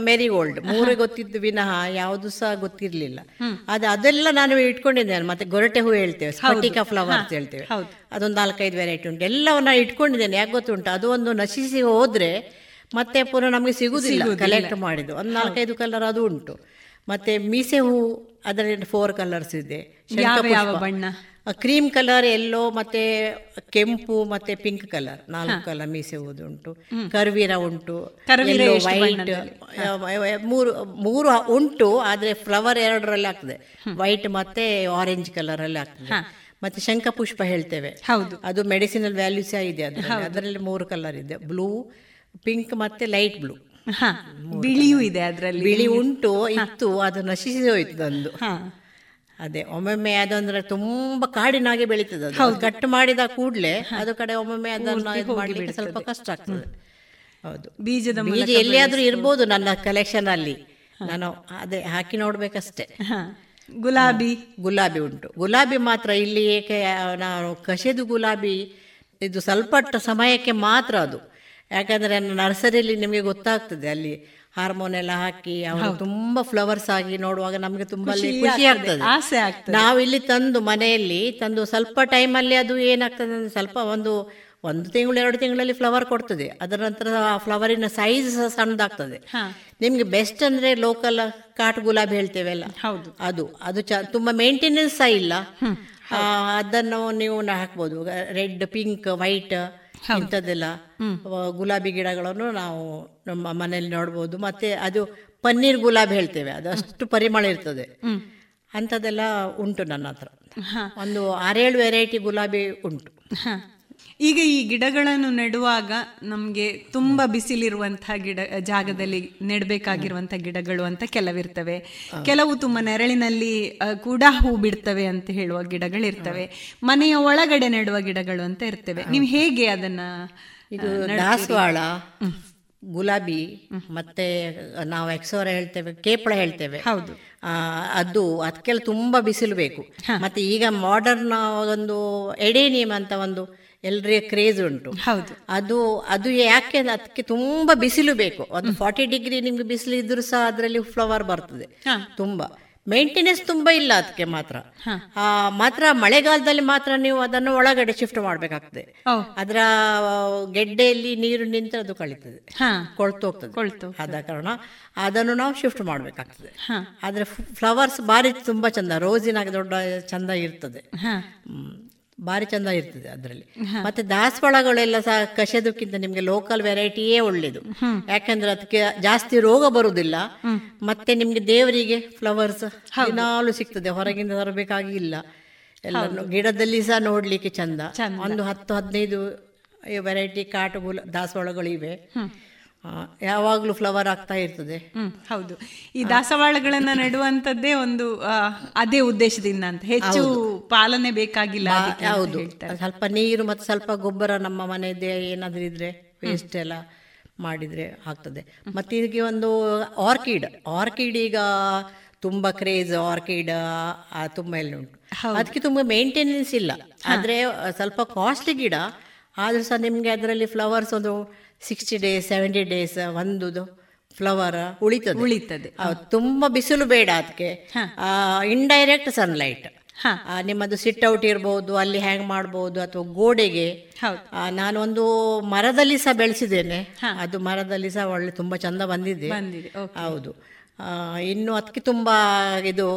ಮೆರಿಗೋಲ್ಡ್ 3 ಗೊತ್ತಿದ್ದು ವಿನಃ ಯಾವುದು ಸಹ ಗೊತ್ತಿರಲಿಲ್ಲ. ಅದೆಲ್ಲ ನಾನು ಇಟ್ಕೊಂಡಿದ್ದೇನೆ. ಮತ್ತೆ ಗೊರಟೆ ಹೂ ಹೇಳ್ತೇವೆ, ಸ್ಫಟಿಕ ಫ್ಲವರ್ಸ್ ಹೇಳ್ತೇವೆ, ಅದೊಂದು 4-5 ವೆರೈಟಿ ಉಂಟು. ಎಲ್ಲವನ್ನ ಇಟ್ಕೊಂಡಿದ್ದೇನೆ. ಯಾಕೆ ಗೊತ್ತುಂಟು, ಅದು ಒಂದು ನಶಿಸಿ ಹೋದ್ರೆ ಮತ್ತೆ ಪುನಃ ನಮಗೆ ಸಿಗುವುದಿಲ್ಲ. ಕಲೆಕ್ಟ್ ಮಾಡಿದ್ದು ಒಂದು 4-5 ಕಲರ್ ಅದು ಉಂಟು. ಮತ್ತೆ ಮೀಸೆ ಹೂ ಅದರಲ್ಲಿ 4 ಕಲರ್ಸ್ ಇದೆ. ಬಣ್ಣ ಕ್ರೀಮ್ ಕಲರ್, ಎಲ್ಲೋ, ಮತ್ತೆ ಕೆಂಪು, ಮತ್ತೆ ಪಿಂಕ್ ಕಲರ್ 4 ಕಲರ್ ಮೀಸೆ ಹೂವುದುಂಟು. ಕರ್ವೀರ ಉಂಟು, ವೈಟ್ 3 ಉಂಟು. ಆದರೆ ಫ್ಲವರ್ 2ರಲ್ಲಿ ಆಗ್ತದೆ, ವೈಟ್ ಮತ್ತೆ ಆರೆಂಜ್ ಕಲರ್ ಅಲ್ಲಿ ಆಗ್ತದೆ. ಮತ್ತೆ ಶಂಖಪುಷ್ಪ ಹೇಳ್ತೇವೆ, ಅದು ಮೆಡಿಸಿನಲ್ ವ್ಯಾಲ್ಯೂ ಸಹ ಇದೆ. ಅದರಲ್ಲಿ 3 ಕಲರ್ ಇದೆ, ಬ್ಲೂ, ಪಿಂಕ್ ಮತ್ತೆ ಲೈಟ್ ಬ್ಲೂ. ಬಿಳಿಯೂ ಇದೆ, ಅದರಲ್ಲಿ ಬಿಳಿ ಉಂಟು. ಇತ್ತು, ಅದು ನಶಿಸಿ ಹೋಯ್ತು. ಒಂದು ಅದೇ ಒಮ್ಮೊಮ್ಮೆ ಅದಂದ್ರೆ ತುಂಬಾ ಕಾಡಿನಾಗೆ ಬೆಳೀತದೆ. ಕಟ್ ಮಾಡಿದ ಕೂಡಲೇ ಅದು ಕಡೆ ಒಮ್ಮೊಮ್ಮೆ ಅದನ್ನು ಮಾಡಲಿಕ್ಕೆ ಸ್ವಲ್ಪ ಕಷ್ಟ ಆಗ್ತದೆ. ಹೌದು, ಬೀಜ ಎಲ್ಲಿಯಾದ್ರೂ ಇರ್ಬೋದು ನನ್ನ ಕಲೆಕ್ಷನ್ ಅಲ್ಲಿ. ನಾನು ಅದೇ ಹಾಕಿ ನೋಡ್ಬೇಕಷ್ಟೆ. ಗುಲಾಬಿ ಉಂಟು. ಗುಲಾಬಿ ಮಾತ್ರ ಇಲ್ಲಿ ಏಕೆ ನಾವು ಕಸೆದು ಗುಲಾಬಿ ಇದು ಸ್ವಲ್ಪ ಸಮಯಕ್ಕೆ ಮಾತ್ರ. ಅದು ಯಾಕಂದರೆ ನರ್ಸರಿಯಲ್ಲಿ ನಿಮಗೆ ಗೊತ್ತಾಗ್ತದೆ, ಅಲ್ಲಿ ಹಾರ್ಮೋನ್ ಎಲ್ಲ ಹಾಕಿ ಅವರು ತುಂಬ ಫ್ಲವರ್ಸ್ ಆಗಿ ನೋಡುವಾಗ ನಮಗೆ ತುಂಬ ಖುಷಿ ಆಗ್ತದೆ, ಆಸೆ ಆಗ್ತದೆ. ನಾವು ಇಲ್ಲಿ ತಂದು ಮನೆಯಲ್ಲಿ ತಂದು ಸ್ವಲ್ಪ ಟೈಮಲ್ಲಿ ಅದು ಏನಾಗ್ತದೆ ಅಂದರೆ ಸ್ವಲ್ಪ ಒಂದು ಒಂದು ತಿಂಗಳು ಎರಡು ತಿಂಗಳಲ್ಲಿ ಫ್ಲವರ್ ಕೊಡ್ತದೆ, ಅದರ ನಂತರ ಆ ಫ್ಲವರಿನ ಸೈಜ್ ಸಣ್ಣದಾಗ್ತದೆ. ನಿಮ್ಗೆ ಬೆಸ್ಟ್ ಅಂದ್ರೆ ಲೋಕಲ್ ಕಾಟ್ ಗುಲಾಬಿ ಹೇಳ್ತೇವೆ ಅಲ್ಲ, ಅದು ಅದು ತುಂಬಾ ಮೇಂಟೆನೆನ್ಸ್ ಸಹ ಇಲ್ಲ, ಅದನ್ನು ನೀವು ಹಾಕ್ಬೋದು. ರೆಡ್, ಪಿಂಕ್, ವೈಟ್ ಇಂಥದ್ದೆಲ್ಲ ಗುಲಾಬಿ ಗಿಡಗಳನ್ನು ನಾವು ನಮ್ಮ ಮನೆಯಲ್ಲಿ ನೋಡ್ಬೋದು. ಮತ್ತೆ ಅದು ಪನ್ನೀರ್ ಗುಲಾಬಿ ಹೇಳ್ತೇವೆ, ಅದು ಅಷ್ಟು ಪರಿಮಳ ಇರ್ತದೆ, ಅಂಥದ್ದೆಲ್ಲ ಉಂಟು ನನ್ನ ಹತ್ರ. ಒಂದು 6-7 ವೆರೈಟಿ ಗುಲಾಬಿ ಉಂಟು. ಈಗ ಈ ಗಿಡಗಳನ್ನು ನೆಡುವಾಗ ನಮಗೆ ತುಂಬ ಬಿಸಿಲಿರುವಂತಹ ಜಾಗದಲ್ಲಿ ನೆಡಬೇಕಾಗಿರುವಂಥ ಗಿಡಗಳು ಅಂತ ಕೆಲವಿರ್ತವೆ, ಕೆಲವು ತುಂಬ ನೆರಳಿನಲ್ಲಿ ಕೂಡ ಹೂ ಬಿಡ್ತವೆ ಅಂತ ಹೇಳುವ ಗಿಡಗಳಿರ್ತವೆ, ಮನೆಯ ಒಳಗಡೆ ನೆಡುವ ಗಿಡಗಳು ಅಂತ ಇರ್ತವೆ. ನೀವು ಹೇಗೆ ಅದನ್ನ? ಇದು ದಾಸವಾಳ, ಗುಲಾಬಿ, ಮತ್ತೆ ನಾವು ಎಕ್ಸೋರ ಹೇಳ್ತೇವೆ, ಕೇಪಳ ಹೇಳ್ತೇವೆ. ಹೌದು, ಅದು ಅದಕ್ಕೆಲ್ಲ ತುಂಬ ಬಿಸಿಲು ಬೇಕು. ಮತ್ತೆ ಈಗ ಮಾಡರ್ನ್ ಒಂದು ಎಡೇನಿಯಂ ಅಂತ ಒಂದು ಎಲ್ರಿಯ ಕ್ರೇಜ್ ಉಂಟು. ಹೌದು, ಅದು ಅದು ಯಾಕೆ ಅದಕ್ಕೆ ತುಂಬ ಬಿಸಿಲು ಬೇಕು. ಒಂದು 40 ಡಿಗ್ರಿ ನಿಮ್ಗೆ ಬಿಸಿಲು ಇದ್ರೂ ಸಹ ಅದರಲ್ಲಿ ಫ್ಲವರ್ ಬರ್ತದೆ. ತುಂಬ ಮೇಂಟೆನೆನ್ಸ್ ತುಂಬ ಇಲ್ಲ ಅದಕ್ಕೆ ಮಾತ್ರ. ಮಾತ್ರ ಮಳೆಗಾಲದಲ್ಲಿ ಮಾತ್ರ ನೀವು ಅದನ್ನು ಒಳಗಡೆ ಶಿಫ್ಟ್ ಮಾಡಬೇಕಾಗ್ತದೆ. ಅದರ ಗೆಡ್ಡೆಯಲ್ಲಿ ನೀರು ನಿಂತು ಅದು ಕಳೀತದೆ, ಕೊಳ್ತೋಗ್ತದೆ. ಆದ ಕಾರಣ ಅದನ್ನು ನಾವು ಶಿಫ್ಟ್ ಮಾಡಬೇಕಾಗ್ತದೆ. ಆದರೆ ಫ್ಲವರ್ಸ್ ಭಾರಿ ತುಂಬ ಚಂದ, ರೋಸಿನ ದೊಡ್ಡ ಚಂದ ಇರ್ತದೆ, ಭಾರಿ ಚಂದ ಇರ್ತದೆ ಅದರಲ್ಲಿ. ಮತ್ತೆ ದಾಸವಾಳಗಳೆಲ್ಲ ಸಹ ಕಸೆದಕ್ಕಿಂತ ನಿಮಗೆ ಲೋಕಲ್ ವೆರೈಟಿಯೇ ಒಳ್ಳೇದು. ಯಾಕಂದ್ರೆ ಅದಕ್ಕೆ ಜಾಸ್ತಿ ರೋಗ ಬರುವುದಿಲ್ಲ. ಮತ್ತೆ ನಿಮ್ಗೆ ದೇವರಿಗೆ ಫ್ಲವರ್ಸ್ ದಿನಾಲು ಸಿಗ್ತದೆ, ಹೊರಗಿಂದ ತರಬೇಕಾಗಿಲ್ಲ. ಎಲ್ಲ ಗಿಡದಲ್ಲಿ ಸಹ ನೋಡ್ಲಿಕ್ಕೆ ಚಂದ. ಒಂದು 10-15 ವೆರೈಟಿ ಕಾಟುಗಳು ದಾಸವಾಳಗಳಿವೆ, ಯಾವಾಗ್ಲೂ ಫ್ಲವರ್ ಆಗ್ತಾ ಇರ್ತದೆ. ಹೌದು, ಈ ದಾಸವಾಳಗಳನ್ನ ನೆಡುವಂತದ್ದೇ ಒಂದು ಅದೇ ಉದ್ದೇಶದಿಂದ ಅಂತ, ಹೆಚ್ಚು ಪಾಲನೆ ಬೇಕಾಗಿಲ್ಲ. ಹೌದು, ಸ್ವಲ್ಪ ನೀರು ಮತ್ತೆ ಸ್ವಲ್ಪ ಗೊಬ್ಬರ ನಮ್ಮ ಮನೆಯದೇ ಏನಾದ್ರೂ ಇದ್ರೆ ವೇಸ್ಟ್ ಎಲ್ಲ ಮಾಡಿದ್ರೆ ಆಗ್ತದೆ. ಮತ್ತೆ ಇದಕ್ಕೆ ಒಂದು ಆರ್ಕಿಡ್ ಈಗ ತುಂಬಾ ಕ್ರೇಜ್, ಆರ್ಕಿಡ್ ತುಂಬಾ ಎಲ್ಲ ಉಂಟು. ಅದಕ್ಕೆ ತುಂಬಾ ಮೇಂಟೆನೆನ್ಸ್ ಇಲ್ಲ, ಆದ್ರೆ ಸ್ವಲ್ಪ ಕಾಸ್ಟ್ಲಿ ಗಿಡ ಆದ್ರೂ ಸಹ ನಿಮ್ಗೆ ಅದರಲ್ಲಿ ಫ್ಲವರ್ಸ್ ಒಂದು 60-70 days ಒಂದು ಫ್ಲವರ್ ಉಳಿತದೆ. ತುಂಬಾ ಬಿಸಿಲು ಬೇಡ ಅದಕ್ಕೆ, ಇಂಡೈರೆಕ್ಟ್ ಸನ್ಲೈಟ್. ನಿಮ್ಮದು ಸಿಟ್ಔಟ್ ಇರಬಹುದು, ಅಲ್ಲಿ ಹ್ಯಾಂಗ್ ಮಾಡಬಹುದು, ಅಥವಾ ಗೋಡೆಗೆ. ನಾನೊಂದು ಮರದಲ್ಲಿ ಸಹ ಬೆಳೆಸಿದ್ದೇನೆ, ಅದು ಮರದಲ್ಲಿ ಸಹ ಒಳ್ಳೆ ತುಂಬಾ ಚಂದ ಬಂದಿದೆ. ಹೌದು, ಇನ್ನು ಅದಕ್ಕೆ ತುಂಬಾ ಇದು,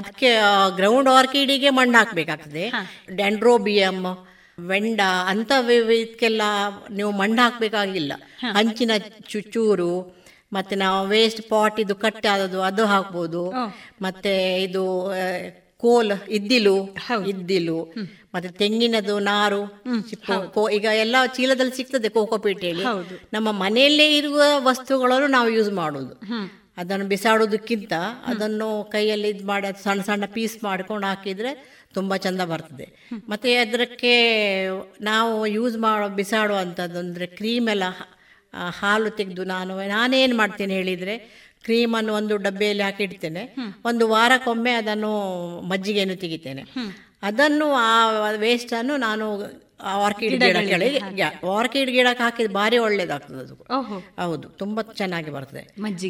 ಅದಕ್ಕೆ ಗ್ರೌಂಡ್ ಆರ್ಕಿಡಿಗೆ ಮಣ್ಣು ಹಾಕ್ಬೇಕಾಗ್ತದೆ. ಡ್ಯಾಂಡ್ರೋಬಿಯಮ್, ವೆಂಡ ಅಂತ ಇದಕ್ಕೆಲ್ಲ ನೀವು ಮಣ್ಣು ಹಾಕಬೇಕಾಗಿಲ್ಲ. ಹಂಚಿನ ಚೂರು, ಮತ್ತೆ ನಾವು ವೇಸ್ಟ್ ಪಾಟ್ ಇದು ಕಟ್ಟೆ ಆದದ್ದು ಅದು ಹಾಕ್ಬೋದು. ಮತ್ತೆ ಇದು ಇದ್ದಿಲು ಮತ್ತೆ ತೆಂಗಿನದು ನಾರು, ಈಗ ಎಲ್ಲ ಚೀಲದಲ್ಲಿ ಸಿಗ್ತದೆ ಕೋಕೋಪೀಟ್ ಹೇಳಿ. ನಮ್ಮ ಮನೆಯಲ್ಲೇ ಇರುವ ವಸ್ತುಗಳನ್ನು ನಾವು ಯೂಸ್ ಮಾಡೋದು. ಅದನ್ನು ಬಿಸಾಡೋದಕ್ಕಿಂತ ಅದನ್ನು ಕೈಯಲ್ಲಿ ಇದು ಮಾಡಿ ಸಣ್ಣ ಸಣ್ಣ ಪೀಸ್ ಮಾಡ್ಕೊಂಡು ಹಾಕಿದರೆ ತುಂಬ ಚಂದ ಬರ್ತದೆ. ಮತ್ತು ಅದಕ್ಕೆ ನಾವು ಯೂಸ್ ಮಾಡೋ ಬಿಸಾಡುವಂಥದ್ದು ಅಂದರೆ ಕ್ರೀಮೆಲ್ಲ, ಹಾಲು ತೆಗೆದು ನಾನೇನು ಮಾಡ್ತೀನಿ ಹೇಳಿದರೆ, ಕ್ರೀಮನ್ನು ಒಂದು ಡಬ್ಬೆಯಲ್ಲಿ ಹಾಕಿಡ್ತೇನೆ. ಒಂದು ವಾರಕ್ಕೊಮ್ಮೆ ಅದನ್ನು ಮಜ್ಜಿಗೆಯನ್ನು ತೆಗಿತೇನೆ. ಅದನ್ನು ಆ ವೇಸ್ಟನ್ನು ನಾನು ಆರ್ಕಿಡ್ ಗಿಡಕ್ಕೆ ಹಾಕಿದ್ರೆ ಭಾರಿ ಒಳ್ಳೇದಾಗ್ತದೆ ಅದು. ಹೌದು, ತುಂಬಾ ಚೆನ್ನಾಗಿ ಬರ್ತದೆ.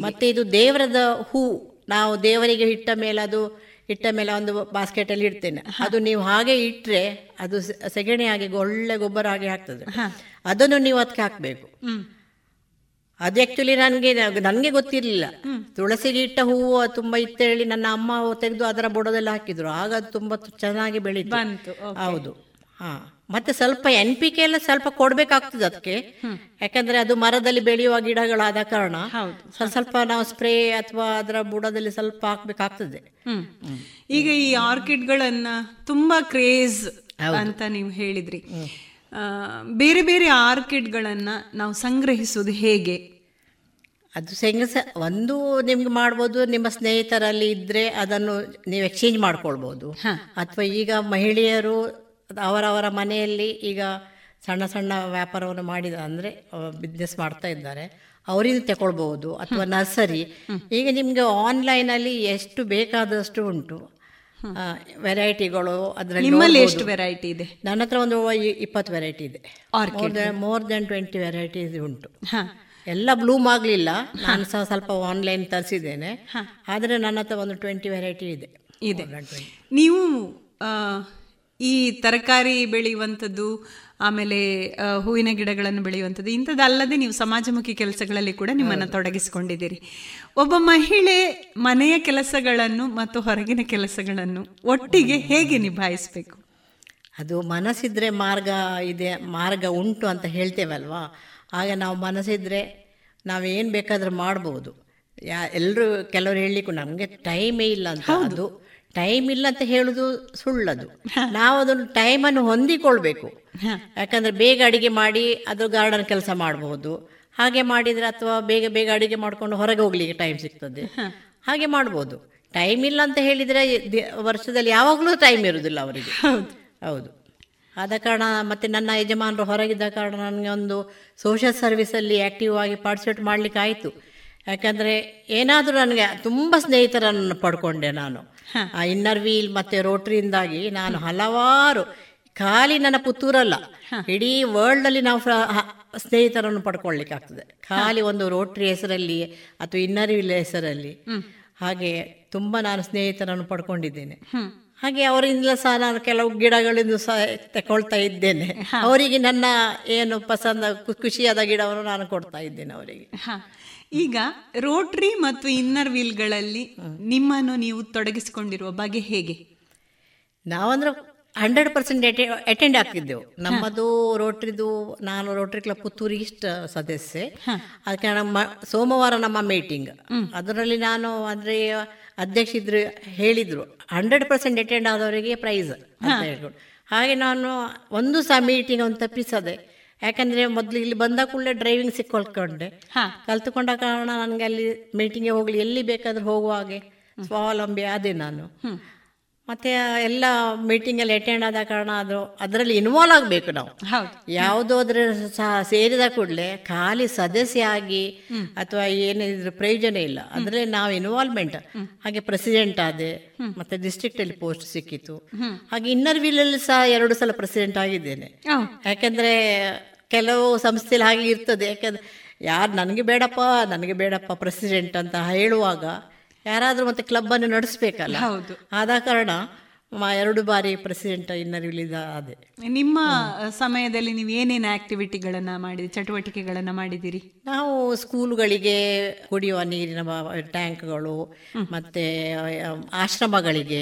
ಮತ್ತೆ ಇದು ದೇವರದ ಹೂ, ನಾವು ದೇವರಿಗೆ ಇಟ್ಟ ಮೇಲೆ ಒಂದು ಬಾಸ್ಕೆಟ್ ಅಲ್ಲಿ ಇಡ್ತೇನೆ. ಅದು ನೀವು ಹಾಗೆ ಇಟ್ಟರೆ ಅದು ಸೆಗಣಿ ಆಗಿ ಒಳ್ಳೆ ಗೊಬ್ಬರ ಆಗಿ ಆಗ್ತದೆ. ಅದನ್ನು ನೀವು ಅದಕ್ಕೆ ಹಾಕಬೇಕು. ಅದು ಆಕ್ಚುಲಿ ನನಗೆ ಗೊತ್ತಿರಲಿಲ್ಲ. ತುಳಸಿಗೆ ಇಟ್ಟ ಹೂವು ತುಂಬಾ ಇತ್ತೇಳಿ ನನ್ನ ಅಮ್ಮ ತೆಗೆದು ಅದರ ಬುಡದಲ್ಲಿ ಹಾಕಿದ್ರು, ಆಗ ಅದು ತುಂಬಾ ಚೆನ್ನಾಗಿ ಬೆಳೀತು. ಹೌದು, ಹಾ. ಮತ್ತೆ ಸ್ವಲ್ಪ NPK ಎಲ್ಲ ಸ್ವಲ್ಪ ಕೊಡ್ಬೇಕಾಗ್ತದೆ ಅದಕ್ಕೆ, ಯಾಕಂದ್ರೆ ಅದು ಮರದಲ್ಲಿ ಬೆಳೆಯುವ ಗಿಡಗಳಾದ ಕಾರಣ ಸ್ವಲ್ಪ ನಾವು ಸ್ಪ್ರೇ ಅಥವಾ ಅದರ ಬುಡದಲ್ಲಿ ಸ್ವಲ್ಪ ಹಾಕ್ಬೇಕಾಗ್ತದೆ. ಈಗ ಈ ಆರ್ಕಿಡ್ಗಳನ್ನ ತುಂಬಾ ಕ್ರೇಜ್ ಅಂತ ನೀವು ಹೇಳಿದ್ರಿ. ಬೇರೆ ಬೇರೆ ಆರ್ಕಿಡ್ಗಳನ್ನ ನಾವು ಸಂಗ್ರಹಿಸೋದು ಹೇಗೆ? ಅದು ಒಂದು ನಿಮ್ಗೆ ಮಾಡ್ಬೋದು, ನಿಮ್ಮ ಸ್ನೇಹಿತರಲ್ಲಿ ಇದ್ರೆ ಅದನ್ನು ನೀವು ಎಕ್ಸ್ಚೇಂಜ್ ಮಾಡ್ಕೊಳ್ಬಹುದು. ಅಥವಾ ಈಗ ಮಹಿಳೆಯರು ಅವರವರ ಮನೆಯಲ್ಲಿ ಈಗ ಸಣ್ಣ ಸಣ್ಣ ವ್ಯಾಪಾರವನ್ನು ಮಾಡಿದ ಅಂದರೆ ಬಿಸ್ನೆಸ್ ಮಾಡ್ತಾ ಇದ್ದಾರೆ, ಅವರಿಂದ ತಗೊಳ್ಬಹುದು. ಅಥವಾ ನರ್ಸರಿ, ಈಗ ನಿಮಗೆ ಆನ್ಲೈನಲ್ಲಿ ಎಷ್ಟು ಬೇಕಾದಷ್ಟು ಉಂಟು ವೆರೈಟಿಗಳು. ಅದರಲ್ಲಿ ನಿಮ್ಮಲ್ಲಿ ಎಷ್ಟು ವೆರೈಟಿ ಇದೆ? ನನ್ನ ಹತ್ರ ಒಂದು 20 ವೆರೈಟಿ ಇದೆ. ಮೋರ್ ದೆನ್ 20 ವೆರೈಟೀಸ್ ಉಂಟು. ಎಲ್ಲ ಬ್ಲೂಮ್ ಆಗಲಿಲ್ಲ, ನಾನು ಸಹ ಸ್ವಲ್ಪ ಆನ್ಲೈನ್ ತರಿಸಿದ್ದೇನೆ. ಆದರೆ ನನ್ನ ಹತ್ರ ಒಂದು 20 ವೆರೈಟಿ ಇದೆ. ನೀವು ಈ ತರಕಾರಿ ಬೆಳೆಯುವಂಥದ್ದು, ಆಮೇಲೆ ಹೂವಿನ ಗಿಡಗಳನ್ನು ಬೆಳೆಯುವಂಥದ್ದು, ಇಂಥದ್ದಲ್ಲದೆ ನೀವು ಸಮಾಜಮುಖಿ ಕೆಲಸಗಳಲ್ಲಿ ಕೂಡ ನಿಮ್ಮನ್ನು ತೊಡಗಿಸಿಕೊಂಡಿದ್ದೀರಿ. ಒಬ್ಬ ಮಹಿಳೆ ಮನೆಯ ಕೆಲಸಗಳನ್ನು ಮತ್ತು ಹೊರಗಿನ ಕೆಲಸಗಳನ್ನು ಒಟ್ಟಿಗೆ ಹೇಗೆ ನಿಭಾಯಿಸಬೇಕು? ಅದು ಮನಸ್ಸಿದ್ರೆ ಮಾರ್ಗ ಇದೆ, ಮಾರ್ಗ ಉಂಟು ಅಂತ ಹೇಳ್ತೇವಲ್ವಾ. ಆಗ ನಾವು ಮನಸ್ಸಿದ್ರೆ ನಾವೇನು ಬೇಕಾದರೂ ಮಾಡ್ಬೋದು. ಎಲ್ಲರೂ ಕೆಲವರು ಹೇಳಲಿಕ್ಕೂ ನಮಗೆ ಟೈಮೇ ಇಲ್ಲ ಅಂತ. ಅದು ಟೈಮ್ ಇಲ್ಲ ಅಂತ ಹೇಳೋದು ಸುಳ್ಳದು. ನಾವು ಅದನ್ನು ಟೈಮನ್ನು ಹೊಂದಿಕೊಳ್ಬೇಕು. ಯಾಕಂದರೆ ಬೇಗ ಅಡುಗೆ ಮಾಡಿ ಅದು ಗಾರ್ಡನ್ ಕೆಲಸ ಮಾಡ್ಬೋದು, ಹಾಗೆ ಮಾಡಿದರೆ, ಅಥವಾ ಬೇಗ ಬೇಗ ಅಡುಗೆ ಮಾಡಿಕೊಂಡು ಹೊರಗೆ ಹೋಗ್ಲಿಕ್ಕೆ ಟೈಮ್ ಸಿಗ್ತದೆ, ಹಾಗೆ ಮಾಡ್ಬೋದು. ಟೈಮ್ ಇಲ್ಲ ಅಂತ ಹೇಳಿದರೆ ವರ್ಷದಲ್ಲಿ ಯಾವಾಗಲೂ ಟೈಮ್ ಇರೋದಿಲ್ಲ ಅವರಿಗೆ. ಹೌದು, ಆದ ಕಾರಣ ಮತ್ತು ನನ್ನ ಯಜಮಾನರು ಹೊರಗಿದ್ದ ಕಾರಣ ನನಗೆ ಒಂದು ಸೋಷಿಯಲ್ ಸರ್ವಿಸಲ್ಲಿ ಆ್ಯಕ್ಟಿವ್ ಆಗಿ ಪಾರ್ಟಿಸಿಪೇಟ್ ಮಾಡಲಿಕ್ಕಾಯಿತು. ಯಾಕಂದರೆ ಏನಾದರೂ ನನಗೆ ತುಂಬ ಸ್ನೇಹಿತರನ್ನು ಪಡ್ಕೊಂಡೆ ನಾನು. ಇನ್ನರ್ ವೀಲ್ ಮತ್ತು ರೋಟ್ರಿಯಿಂದಾಗಿ ನಾನು ಹಲವಾರು, ಖಾಲಿ ನನ್ನ ಪುತ್ತೂರಲ್ಲ, ಇಡೀ ವರ್ಲ್ಡಲ್ಲಿ ನಾವು ಸ್ನೇಹಿತರನ್ನು ಪಡ್ಕೊಳ್ಲಿಕ್ಕಾಗ್ತದೆ. ಖಾಲಿ ಒಂದು ರೋಟ್ರಿ ಹೆಸರಲ್ಲಿ ಅಥವಾ ಇನ್ನರ್ ವೀಲ್ ಹೆಸರಲ್ಲಿ ಹಾಗೆ ತುಂಬ ನಾನು ಸ್ನೇಹಿತರನ್ನು ಪಡ್ಕೊಂಡಿದ್ದೇನೆ. ಹಾಗೆ ಅವರಿಂದ ಸಹ ನಾನು ಕೆಲವು ಗಿಡಗಳಿಂದ ಸಹ ತಗೊಳ್ತಾ ಇದ್ದೇನೆ. ಅವರಿಗೆ ನನ್ನ ಏನು ಪಸಂದ, ಖುಷಿಯಾದ ಗಿಡವನ್ನು ನಾನು ಕೊಡ್ತಾ ಇದ್ದೇನೆ ಅವರಿಗೆ. ಈಗ ರೋಟ್ರಿ ಮತ್ತು ಇನ್ನರ್ ವೀಲ್ಗಳಲ್ಲಿ ನಿಮ್ಮನ್ನು ನೀವು ತೊಡಗಿಸಿಕೊಂಡಿರುವ ಬಗ್ಗೆ ಹೇಗೆ? ನಾವಂದ್ರೆ 100% ಅಟೆಂಡ್ ಆಗ್ತಿದ್ದೆವು. ನಮ್ಮದು ರೋಟ್ರಿದು, ನಾನು ರೋಟ್ರಿ ಕ್ಲಬ್ ಪುತ್ತೂರಿಗೆ ಸದಸ್ಯೆ. ಅದಕ್ಕೆ ಸೋಮವಾರ ನಮ್ಮ ಮೀಟಿಂಗ್, ಅದರಲ್ಲಿ ನಾನು ಅಂದರೆ ಅಧ್ಯಕ್ಷ ಇದ್ರು, ಹೇಳಿದರು 100% ಅಟೆಂಡ್ ಆದವರಿಗೆ ಪ್ರೈಸ್ ಅಂತ ಹೇಳ್ಕೊಂಡು. ಹಾಗೆ ನಾನು ಒಂದು ಸಹ ಮೀಟಿಂಗ್ ಒಂದು ತಪ್ಪಿಸದೆ, ಯಾಕಂದರೆ ಮೊದಲು ಇಲ್ಲಿ ಬಂದ ಕೂಡಲೇ ಡ್ರೈವಿಂಗ್ ಸಿಕ್ಕೊಳ್ಕೊಂಡೆ, ಕಲ್ತುಕೊಂಡ ಕಾರಣ ನನಗೆ ಅಲ್ಲಿ ಮೀಟಿಂಗ್ಗೆ ಹೋಗಲಿ, ಎಲ್ಲಿ ಬೇಕಾದರೂ ಹೋಗುವಾಗೆ ಸ್ವಾವಲಂಬಿ ಆದೆ ನಾನು. ಮತ್ತು ಎಲ್ಲ ಮೀಟಿಂಗಲ್ಲಿ ಅಟೆಂಡ್ ಆದ ಕಾರಣ ಅದರಲ್ಲಿ ಇನ್ವಾಲ್ವ್ ಆಗಬೇಕು ನಾವು. ಯಾವುದೋ ಅದರ ಸಹ ಸೇರಿದ ಕೂಡಲೇ ಖಾಲಿ ಸದಸ್ಯ ಆಗಿ ಅಥವಾ ಏನಿದ್ರ ಪ್ರಯೋಜನ ಇಲ್ಲ, ಅದರಲ್ಲಿ ನಾವು ಇನ್ವಾಲ್ವ್ಮೆಂಟ್. ಹಾಗೆ ಪ್ರೆಸಿಡೆಂಟ್ ಆದೆ, ಮತ್ತು ಡಿಸ್ಟ್ರಿಕ್ಟಲ್ಲಿ ಪೋಸ್ಟ್ ಸಿಕ್ಕಿತು. ಹಾಗೆ ಇನ್ನರ್ ವೀಲಲ್ಲಿ ಸಹ 2 ಸಲ ಪ್ರೆಸಿಡೆಂಟ್ ಆಗಿದ್ದೇನೆ. ಯಾಕೆಂದರೆ ಕೆಲವು ಸಂಸ್ಥೆಯಲ್ಲಿ ಹಾಗೆ ಇರ್ತದೆ, ಯಾಕೆಂದರೆ ಯಾರು ನನಗೆ ಬೇಡಪ್ಪ ಪ್ರೆಸಿಡೆಂಟ್ ಅಂತ ಹೇಳುವಾಗ ಯಾರಾದರೂ ಮತ್ತೆ ಕ್ಲಬ್ಬನ್ನು ನಡೆಸಬೇಕಲ್ಲ. ಹೌದು, ಆದ ಕಾರಣ 2 ಬಾರಿ ಪ್ರೆಸಿಡೆಂಟ್ ಇನ್ನರ್ ವಿಲಿದ ಅದೇ. ನಿಮ್ಮ ಸಮಯದಲ್ಲಿ ನೀವು ಏನೇನು ಆಕ್ಟಿವಿಟಿಗಳನ್ನು ಮಾಡಿದ, ಚಟುವಟಿಕೆಗಳನ್ನು ಮಾಡಿದ್ದೀರಿ? ನಾವು ಸ್ಕೂಲುಗಳಿಗೆ ಕುಡಿಯುವ ನೀರಿನ ಟ್ಯಾಂಕ್ಗಳು, ಮತ್ತು ಆಶ್ರಮಗಳಿಗೆ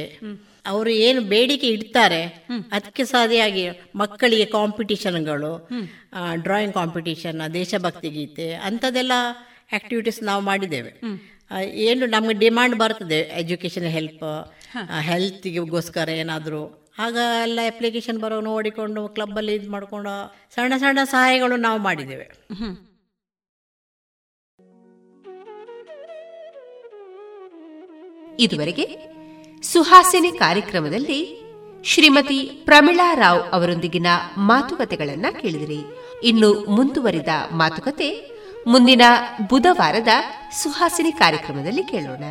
ಅವರು ಏನು ಬೇಡಿಕೆ ಇಡ್ತಾರೆ ಅದಕ್ಕೆ ಸಾಧೆಯಾಗಿ ಮಕ್ಕಳಿಗೆ ಕಾಂಪಿಟೀಷನ್ಗಳು, ಡ್ರಾಯಿಂಗ್ ಕಾಂಪಿಟೀಷನ್, ದೇಶಭಕ್ತಿ ಗೀತೆ, ಅಂಥದ್ದೆಲ್ಲ ಆಕ್ಟಿವಿಟೀಸ್ ನಾವು ಮಾಡಿದ್ದೇವೆ. ಏನು ನಮಗೆ ಡಿಮ್ಯಾಂಡ್ ಬರ್ತದೆ, ಎಜುಕೇಷನ್ ಹೆಲ್ಪ್, ಹೆಲ್ತ್ಗೋಸ್ಕರ ಏನಾದರೂ, ಆಗ ಎಲ್ಲ ಅಪ್ಲಿಕೇಶನ್ ಬರೋ ನೋಡಿಕೊಂಡು ಕ್ಲಬ್ಬಲ್ಲಿ ಇದು ಮಾಡಿಕೊಂಡು ಸಣ್ಣ ಸಣ್ಣ ಸಹಾಯಗಳು ನಾವು ಮಾಡಿದ್ದೇವೆ. ಇದುವರೆಗೆ ಸುಹಾಸಿನಿ ಕಾರ್ಯಕ್ರಮದಲ್ಲಿ ಶ್ರೀಮತಿ ಪ್ರಮೀಳಾ ರಾವ್ ಅವರೊಂದಿಗಿನ ಮಾತುಕತೆಗಳನ್ನ ಕೇಳಿದಿರಿ. ಇನ್ನು ಮುಂದುವರಿದ ಮಾತುಕತೆ ಮುಂದಿನ ಬುಧವಾರದ ಸುಹಾಸಿನಿ ಕಾರ್ಯಕ್ರಮದಲ್ಲಿ ಕೇಳೋಣ.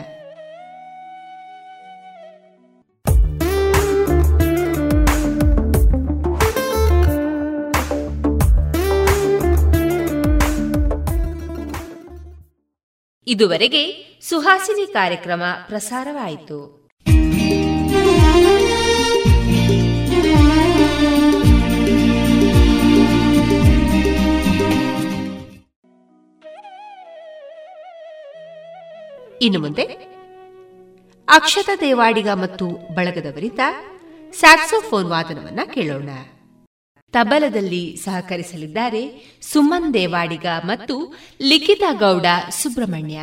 ಇದುವರೆಗೆ ಸುಹಾಸಿನಿ ಕಾರ್ಯಕ್ರಮ ಪ್ರಸಾರವಾಯಿತು. ಇನ್ನು ಮುಂದೆ ಅಕ್ಷತಾ ದೇವಾಡಿಗ ಮತ್ತು ಬಳಗದವರಿಂದ ಸ್ಯಾಕ್ಸೋಫೋನ್ ವಾದನವನ್ನ ಕೇಳೋಣ. ತಬಲದಲ್ಲಿ ಸಹಕರಿಸಲಿದ್ದಾರೆ ಸುಮನ್ ದೇವಾಡಿಗ ಮತ್ತು ಲಿಖಿತ ಗೌಡ ಸುಬ್ರಹ್ಮಣ್ಯ.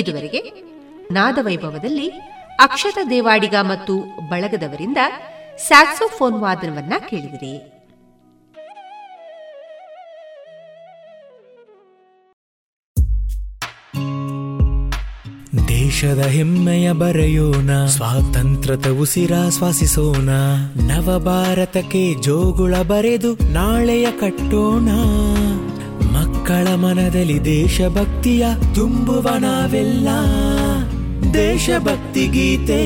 ಇದುವರೆಗೆ ನಾದವೈಭವದಲ್ಲಿ ಅಕ್ಷತ ದೇವಾಡಿಗ ಮತ್ತು ಬಳಗದವರಿಂದ ಸ್ಯಾಕ್ಸೋಫೋನ್ ವಾದನವನ್ನ ಕೇಳಿದಿರಿ. ದೇಶದ ಹೆಮ್ಮೆಯ ಬರೆಯೋಣ, ಸ್ವಾತಂತ್ರ್ಯದ ಉಸಿರಾಶ್ವಾಸಿಸೋಣ, ನವ ಭಾರತಕ್ಕೆ ಜೋಗುಳ ಬರೆದು ನಾಳೆಯ ಕಟ್ಟೋಣ. ಮಕ್ಕಳ ಮನದಲ್ಲಿ ದೇಶಭಕ್ತಿಯ ತುಂಬುವ ನಾವೆಲ್ಲ ದೇಶಭಕ್ತಿ ಗೀತೆ.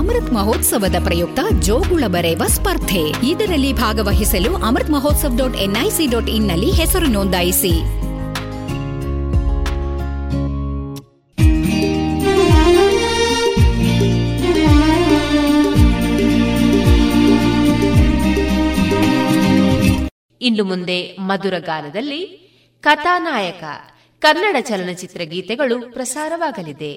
ಅಮೃತ್ ಮಹೋತ್ಸವದ ಪ್ರಯುಕ್ತ ಜೋಗುಳ ಬರೆಯುವ ಸ್ಪರ್ಧೆ, ಇದರಲ್ಲಿ ಭಾಗವಹಿಸಲು ಅಮೃತ್ ಮಹೋತ್ಸವ .nic.in ನಲ್ಲಿ ಹೆಸರು ನೋಂದಾಯಿಸಿ. ಇನ್ನು ಮುಂದೆ ಮಧುರ ಗಾನದಲ್ಲಿ ಕಥಾನಾಯಕ ಕನ್ನಡ ಚಲನಚಿತ್ರ ಗೀತೆಗಳು ಪ್ರಸಾರವಾಗಲಿದೆ.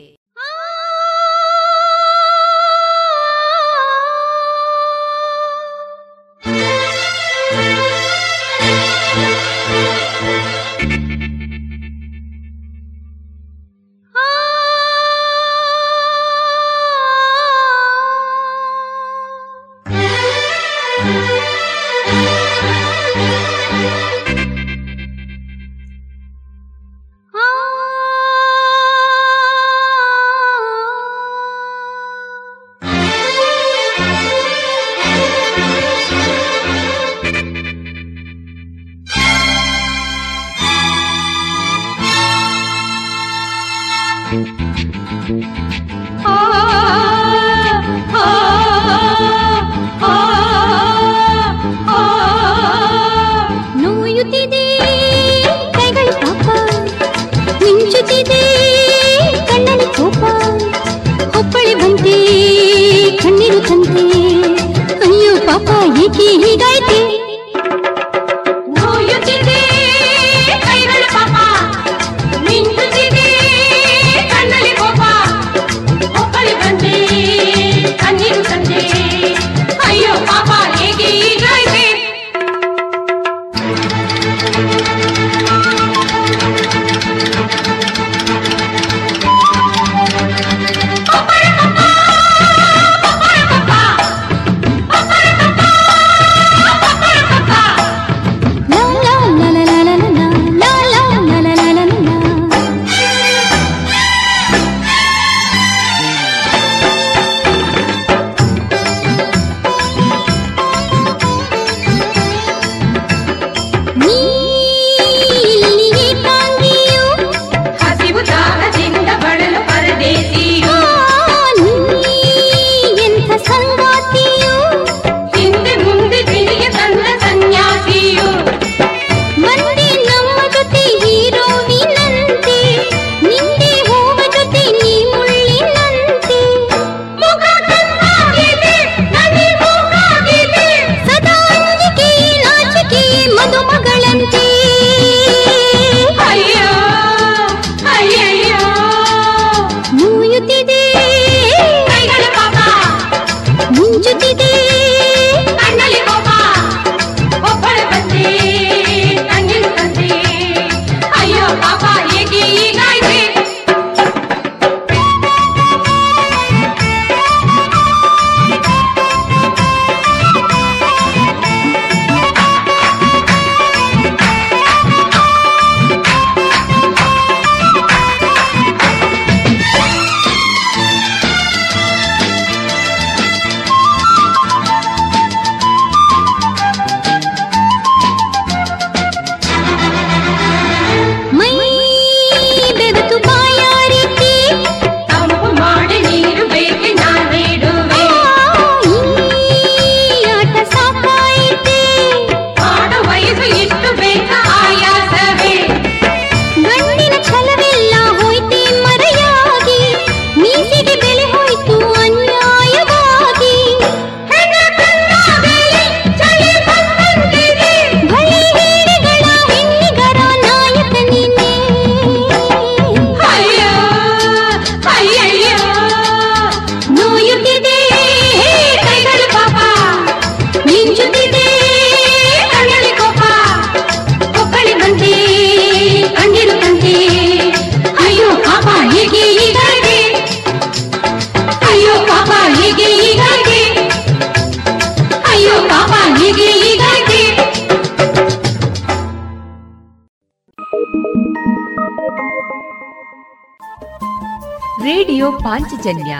ಪಾಂಚಜನ್ಯ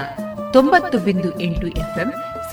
90.8 FM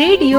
ರೇಡಿಯೋ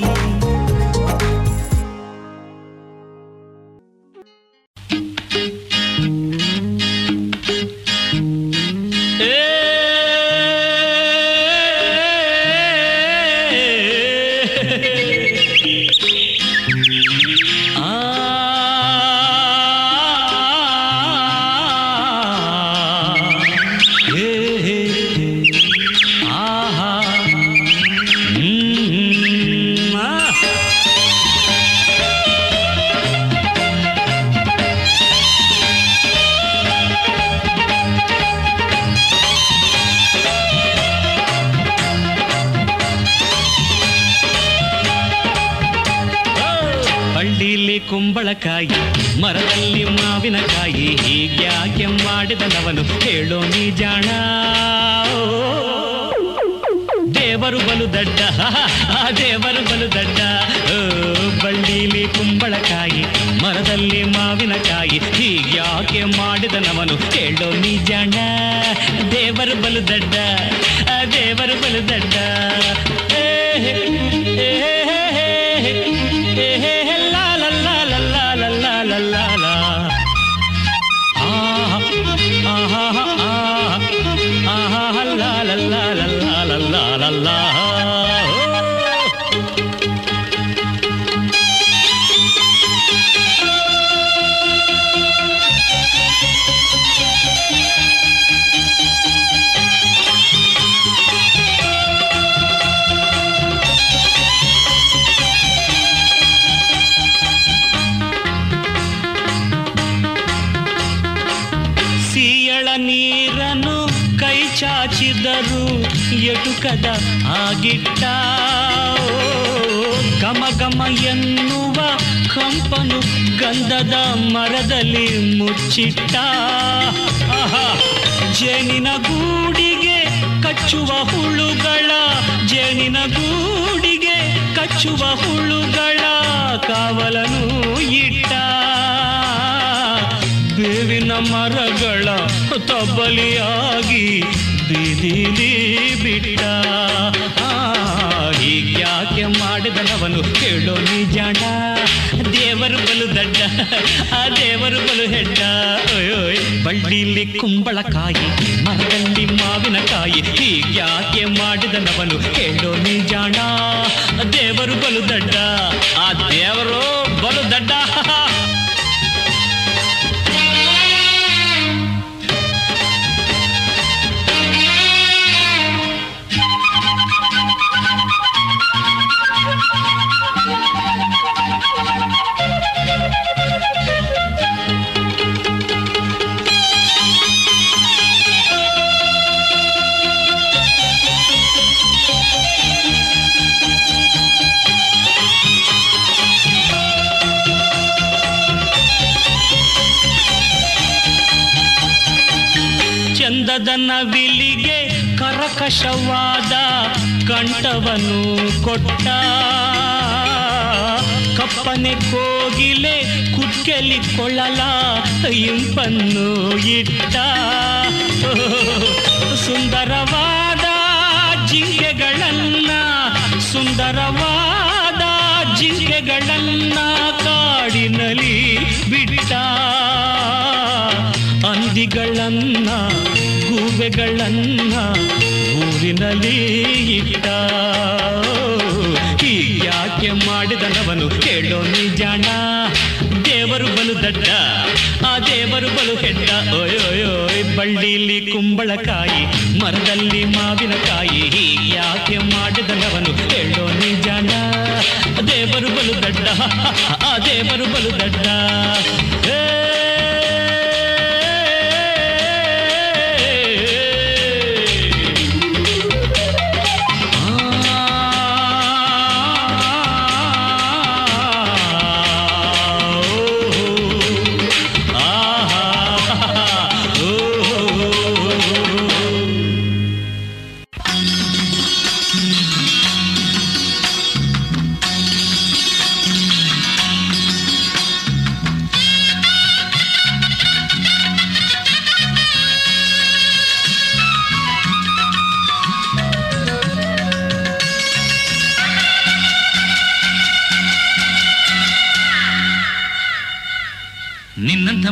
ಕುಂಬಳಕಾಯಿ ಮರದಲ್ಲಿ ಮಾವಿನಕಾಯಿ, ಹೀಗ್ಯಾಕೆ ಮಾಡಿದನವನು ಹೇಳೋ ನಿಜಾಣ. ದೇವರು ಬಲು ದಡ್ಡ, ದೇವರು ಬಲು ದಡ್ಡ. ಬಳ್ಳಿಲಿ ಕುಂಬಳಕಾಯಿ ಮರದಲ್ಲಿ ಮಾವಿನಕಾಯಿ, ಹೀಗ್ಯಾಕೆ ಮಾಡಿದನವನು ಹೇಳೋ ನಿಜಾಣ. ದೇವರು ಬಲು ದಡ್ಡ, ದೇವರು ಬಲು ದಡ್ಡ. ಎಟುಕದ ಆಗಿಟ್ಟ ಘಮ ಘಮ ಎನ್ನುವ ಕಂಪನು ಗಂಧದ ಮರದಲ್ಲಿ ಮುಚ್ಚಿಟ್ಟ. ಜೇನಿನ ಗೂಡಿಗೆ ಕಚ್ಚುವ ಹುಳುಗಳ, ಜೇನಿನ ಗೂಡಿಗೆ ಕಚ್ಚುವ ಹುಳುಗಳ ಕಾವಲನು ಇಟ್ಟ. ಬೇವಿನ ಮರಗಳ ತಬ್ಬಲಿಯಾಗಿ ಬೀದಿಲಿ ಬಿಟ್ಟ. ಹೀಗ್ಯಾಕೆ ಮಾಡಿದನವನು ಕೇಳೋ ನಿಜಾಣ. ದೇವರು ಬಲು ದಡ್ಡ, ಆ ದೇವರು ಬಲು ಹೆಡ್ಡ. ಬಳ್ಳಿಲಿ ಕುಂಬಳಕಾಯಿ ಮರದಲ್ಲಿ ಮಾವಿನಕಾಯಿ, ಹೀಗ್ಯಾಕೆ ಮಾಡಿದನವನು ಕೇಳೋ ನಿಜಾಣ. ದೇವರು ಬಲು ದಡ್ಡ, ಆ ದೇವರು ಬಲು ದಡ್ಡ. ನವಿಲಿಗೆ ಕರಕಶವಾದ ಕಂಠವನ್ನು ಕೊಟ್ಟ. ಕಪ್ಪನೆ ಕೋಗಿಲೆ ಕುಟ್ಕೆಲಿಕೊಳ್ಳಲ ಇಂಪನ್ನು ಇಟ್ಟ. ಸುಂದರವಾದ ಜಿಂಕೆಗಳನ್ನ, ಸುಂದರವಾದ ಜಿಂಕೆಗಳನ್ನ ಕಾಡಿನಲ್ಲಿ ಬಿಟ್ಟ. ಅಂದಿಗಳನ್ನ, ಗೂಬೆಗಳನ್ನ ಊರಿನಲ್ಲಿ ಇಟ್ಟ. ಹೀಗ್ಯಾಕೆ ಮಾಡಿದನವನು ಕೇಳೋ ನಿಜಾಣ. ದೇವರು ಬಲು ದಡ್ಡ, ಆ ದೇವರು ಬಲು ಹೆಟ್ಟ ಓಯೋಯೋಯ್. ಬಳ್ಳಿಲಿ ಕುಂಬಳಕಾಯಿ, ಮರದಲ್ಲಿ ಮಾವಿನಕಾಯಿ, ಯಾಕೆ ಮಾಡಿದನವನು ಹೇಳೋ ನಿಜಾನ. ದೇವರು ಬಲು ದಡ್ಡ, ಆ ದೇವರು ಬಲು ದಡ್ಡ.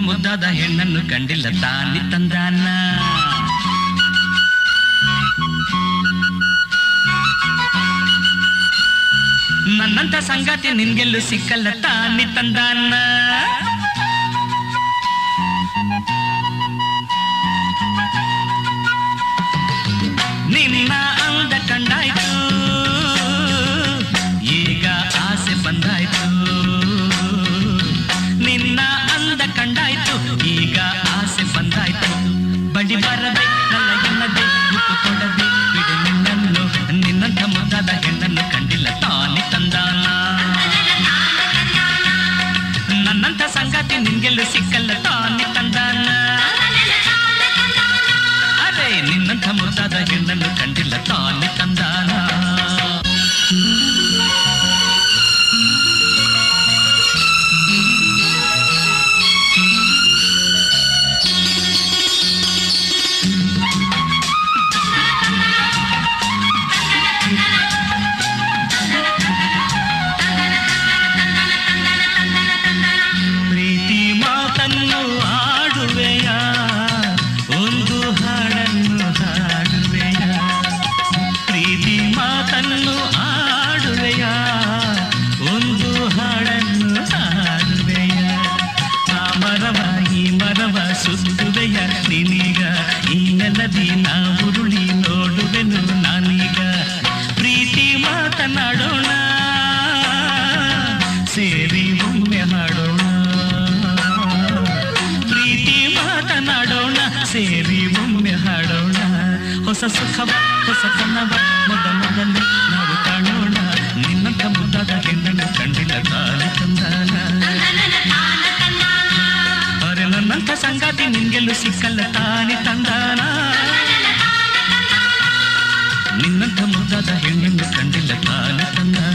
ಮುದ್ದಾದ ಹೆಣ್ಣನ್ನು ಕಂಡಿಲ್ಲ ತಾನಿ ತಂದಾನ, ನನ್ನಂತ ಸಂಗಾತಿ ನಿನ್ಗೆಲ್ಲೂ ಸಿಕ್ಕಲ್ಲ ತಾನಿ ತಂದಾನ. ನಿನ್ನ ಅಂದ ಕಂಡಾಯ್ತು, ಈಗ ಆಸೆ ಬಂದಾಯ್ತು. ನಿನ್ನ ಅಂದ ಕಂಡಾಯ್ತು, ಈಗ ಆಸೆ ಬಂದಾಯ್ತು. ಬಡಿ ಬರದೆ ನನ್ನ ಎನ್ನದೆ ಮುಟ್ಟು ಕೊಡದೆ ಬಿಡು ನಿನ್ನನ್ನು, ನಿನ್ನಂತ ಮುದ್ದಾದ ಹೆಣ್ಣನ್ನು ಕಂಡಿಲ್ಲ ತಾನಿ ತಂದಾನ, ನನ್ನಂತ ಸಂಗಾತಿ ನಿನ್ಗೆಲ್ಲೂ ಸಿಕ್ಕಲ್ಲ ತಾನಿ ತಂದಾನ. ಅರೆ ನಿನ್ನಂತ ಮುದ್ದಾದ ಹೆಣ್ಣನ್ನು ಕಂಡಿಲ್ಲ ತಾನಿ ತಂದಾನ. ಹೊಸ ಸುಖವ ಹೊಸ ಕನ್ನವ ಮೊದ ಮೊದಲು ನಾವು ಕಾಣೋಣ, ನಿನ್ನಂತ ಮುದ್ದಾದ ಹೆಣ್ಣನ್ನು ಕಂಡಿಲ್ಲ ತಾನಿ ತಂದಾನ. ಅರೆ ನನ್ನಂತ ಸಂಗಾತಿ ನಿನ್ಗೆಲ್ಲೂ ಸಿಕ್ಕಲ್ಲ ತಾನಿ ತಂದಾನ, ನಿನ್ನಂತ ಮುದ್ದಾದ ಹೆಣ್ಣನ್ನು ಕಂಡಿಲ್ಲ ತಾನಿ ತಂದಾನ.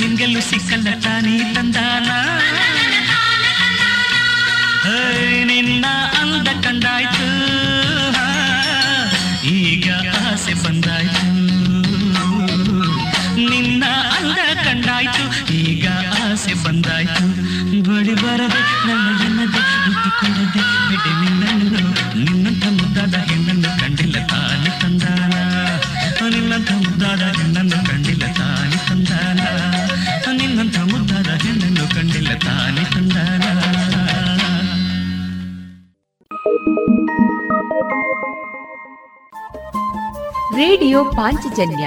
ನಿನ್ಗೆಲ್ಲೂ ಸಿಕ್ಕಲ್ಲ ತಾನಿ ತಂದಾನ, ನಿನ್ನ ಅಂದ ಕಂಡಾಯ್ತು, ಈಗ ಆಸೆ ಬಂದಾಯ್ತು. ನಿನ್ನ ಅಂದ ಕಂಡಾಯ್ತು, ಈಗ ಆಸೆ ಬಂದಾಯ್ತು. ಬಳಿ ಬರದೆ ನನ್ನ ಎನ್ನದೆ ಮುಟ್ಟು ಕೊಡದೆ ಬಿಡೆ ನಿನ್ನನ್ನು, ನಿನ್ನಂತ ಮುದ್ದಾದ ಹೆಣ್ಣನ್ನು ಕಂಡಿಲ್ಲ ತಾನಿ ತಂದಾನ, ನಿನ್ನಂತ ಮುದ್ದಾದ ಹೆಣ್ಣನ್ನು ಕಂಡಿಲ್ಲ ತಾನಿ ತಂದಾನ, ನಿನ್ನಂತ ಮುದ್ದಾದ ಹೆಣ್ಣನ್ನು ಕಂಡಿಲ್ಲ ತಾನಿ ತಂದಾನ. ರೇಡಿಯೋ ಪಾಂಚಜನ್ಯ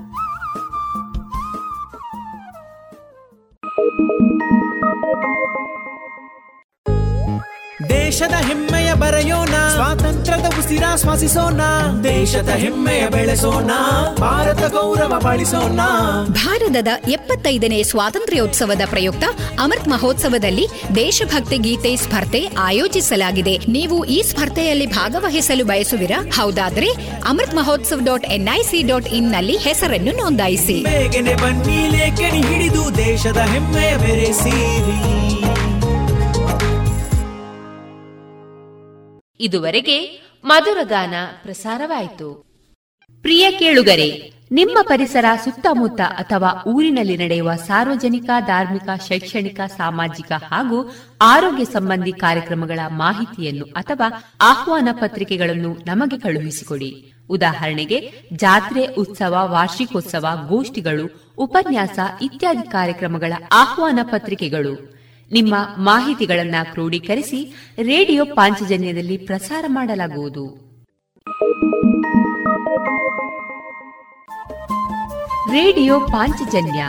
ದೇಶದ ಹೆಮ್ಮೆಯ ಬರೆಯೋಣ, ಸ್ವಾತಂತ್ರ್ಯದ ಉಸಿರಾಶ್ವಾಸಿಸೋಣ, ದೇಶದ ಹೆಮ್ಮೆಯ ಬೆಳೆಸೋಣ, ಭಾರತ ಗೌರವ ಬಾಳಿಸೋಣ. ಭಾರತದ 75ನೇ ಸ್ವಾತಂತ್ರ್ಯೋತ್ಸವದ ಪ್ರಯುಕ್ತ ಅಮೃತ್ ಮಹೋತ್ಸವದಲ್ಲಿ ದೇಶಭಕ್ತಿ ಗೀತೆ ಸ್ಪರ್ಧೆ ಆಯೋಜಿಸಲಾಗಿದೆ. ನೀವು ಈ ಸ್ಪರ್ಧೆಯಲ್ಲಿ ಭಾಗವಹಿಸಲು ಬಯಸುವಿರಾ? ಹೌದಾದ್ರೆ ಅಮೃತ್ ಮಹೋತ್ಸವ .nic.in ಹೆಸರನ್ನು ನೋಂದಾಯಿಸಿ. ಬೇಗನೆ ಬನ್ನಿ, ಲೇಖನಿ ಹಿಡಿದು ದೇಶದ ಹೆಮ್ಮೆಯ ಬೆರೆಸಿರಿ. ಇದುವರೆಗೆ ಮಧುರಗಾನ ಪ್ರಸಾರವಾಯಿತು. ಪ್ರಿಯ ಕೇಳುಗರೆ, ನಿಮ್ಮ ಪರಿಸರ, ಸುತ್ತಮುತ್ತ ಅಥವಾ ಊರಿನಲ್ಲಿ ನಡೆಯುವ ಸಾರ್ವಜನಿಕ, ಧಾರ್ಮಿಕ, ಶೈಕ್ಷಣಿಕ, ಸಾಮಾಜಿಕ ಹಾಗೂ ಆರೋಗ್ಯ ಸಂಬಂಧಿ ಕಾರ್ಯಕ್ರಮಗಳ ಮಾಹಿತಿಯನ್ನು ಅಥವಾ ಆಹ್ವಾನ ಪತ್ರಿಕೆಗಳನ್ನು ನಮಗೆ ಕಳುಹಿಸಿಕೊಡಿ. ಉದಾಹರಣೆಗೆ ಜಾತ್ರೆ, ಉತ್ಸವ, ವಾರ್ಷಿಕೋತ್ಸವ, ಗೋಷ್ಠಿಗಳು, ಉಪನ್ಯಾಸ ಇತ್ಯಾದಿ ಕಾರ್ಯಕ್ರಮಗಳ ಆಹ್ವಾನ ಪತ್ರಿಕೆಗಳು. ನಿಮ್ಮ ಮಾಹಿತಿಗಳನ್ನು ಕ್ರೋಢೀಕರಿಸಿ ರೇಡಿಯೋ ಪಾಂಚಜನ್ಯದಲ್ಲಿ ಪ್ರಸಾರ ಮಾಡಲಾಗುವುದು. ರೇಡಿಯೋ ಪಾಂಚಜನ್ಯ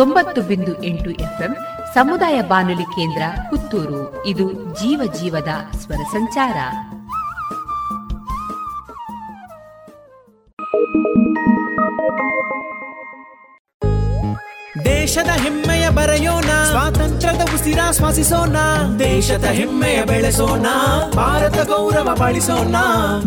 90.8 FM ಸಮುದಾಯ ಬಾನುಲಿ ಕೇಂದ್ರ ಪುತ್ತೂರು. ಇದು ಜೀವ ಜೀವದ ಸ್ವರ ಸಂಚಾರ. ದೇಶದ ಹೆಮ್ಮೆಯ ಬರೆಯೋಣ, ಸ್ವಾತಂತ್ರ್ಯದ ಉಸಿರಾಶ್ವಾಸಿಸೋಣ, ದೇಶದ ಹೆಮ್ಮೆಯ ಬೆಳೆಸೋಣ, ಭಾರತ ಗೌರವ ಬಾಳಿಸೋಣ.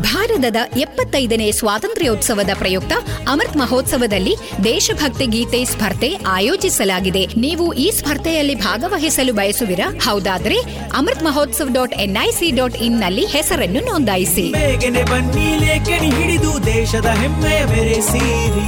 ಭಾರತದ 75ನೇ ಸ್ವಾತಂತ್ರ್ಯೋತ್ಸವದ ಪ್ರಯುಕ್ತ ಅಮೃತ್ ಮಹೋತ್ಸವದಲ್ಲಿ ದೇಶಭಕ್ತಿ ಗೀತೆ ಸ್ಪರ್ಧೆ ಆಯೋಜಿಸಲಾಗಿದೆ. ನೀವು ಈ ಸ್ಪರ್ಧೆಯಲ್ಲಿ ಭಾಗವಹಿಸಲು ಬಯಸುವಿರಾ? ಹೌದಾದ್ರೆ ಅಮೃತ್ ಮಹೋತ್ಸವ .nic.in ಹೆಸರನ್ನು ನೋಂದಾಯಿಸಿ. ಬೇಗನೆ ಬನ್ನಿ, ಲೇಖನಿ ಹಿಡಿದು ದೇಶದ ಹೆಮ್ಮೆಯ ಬೆರೆಸಿರಿ.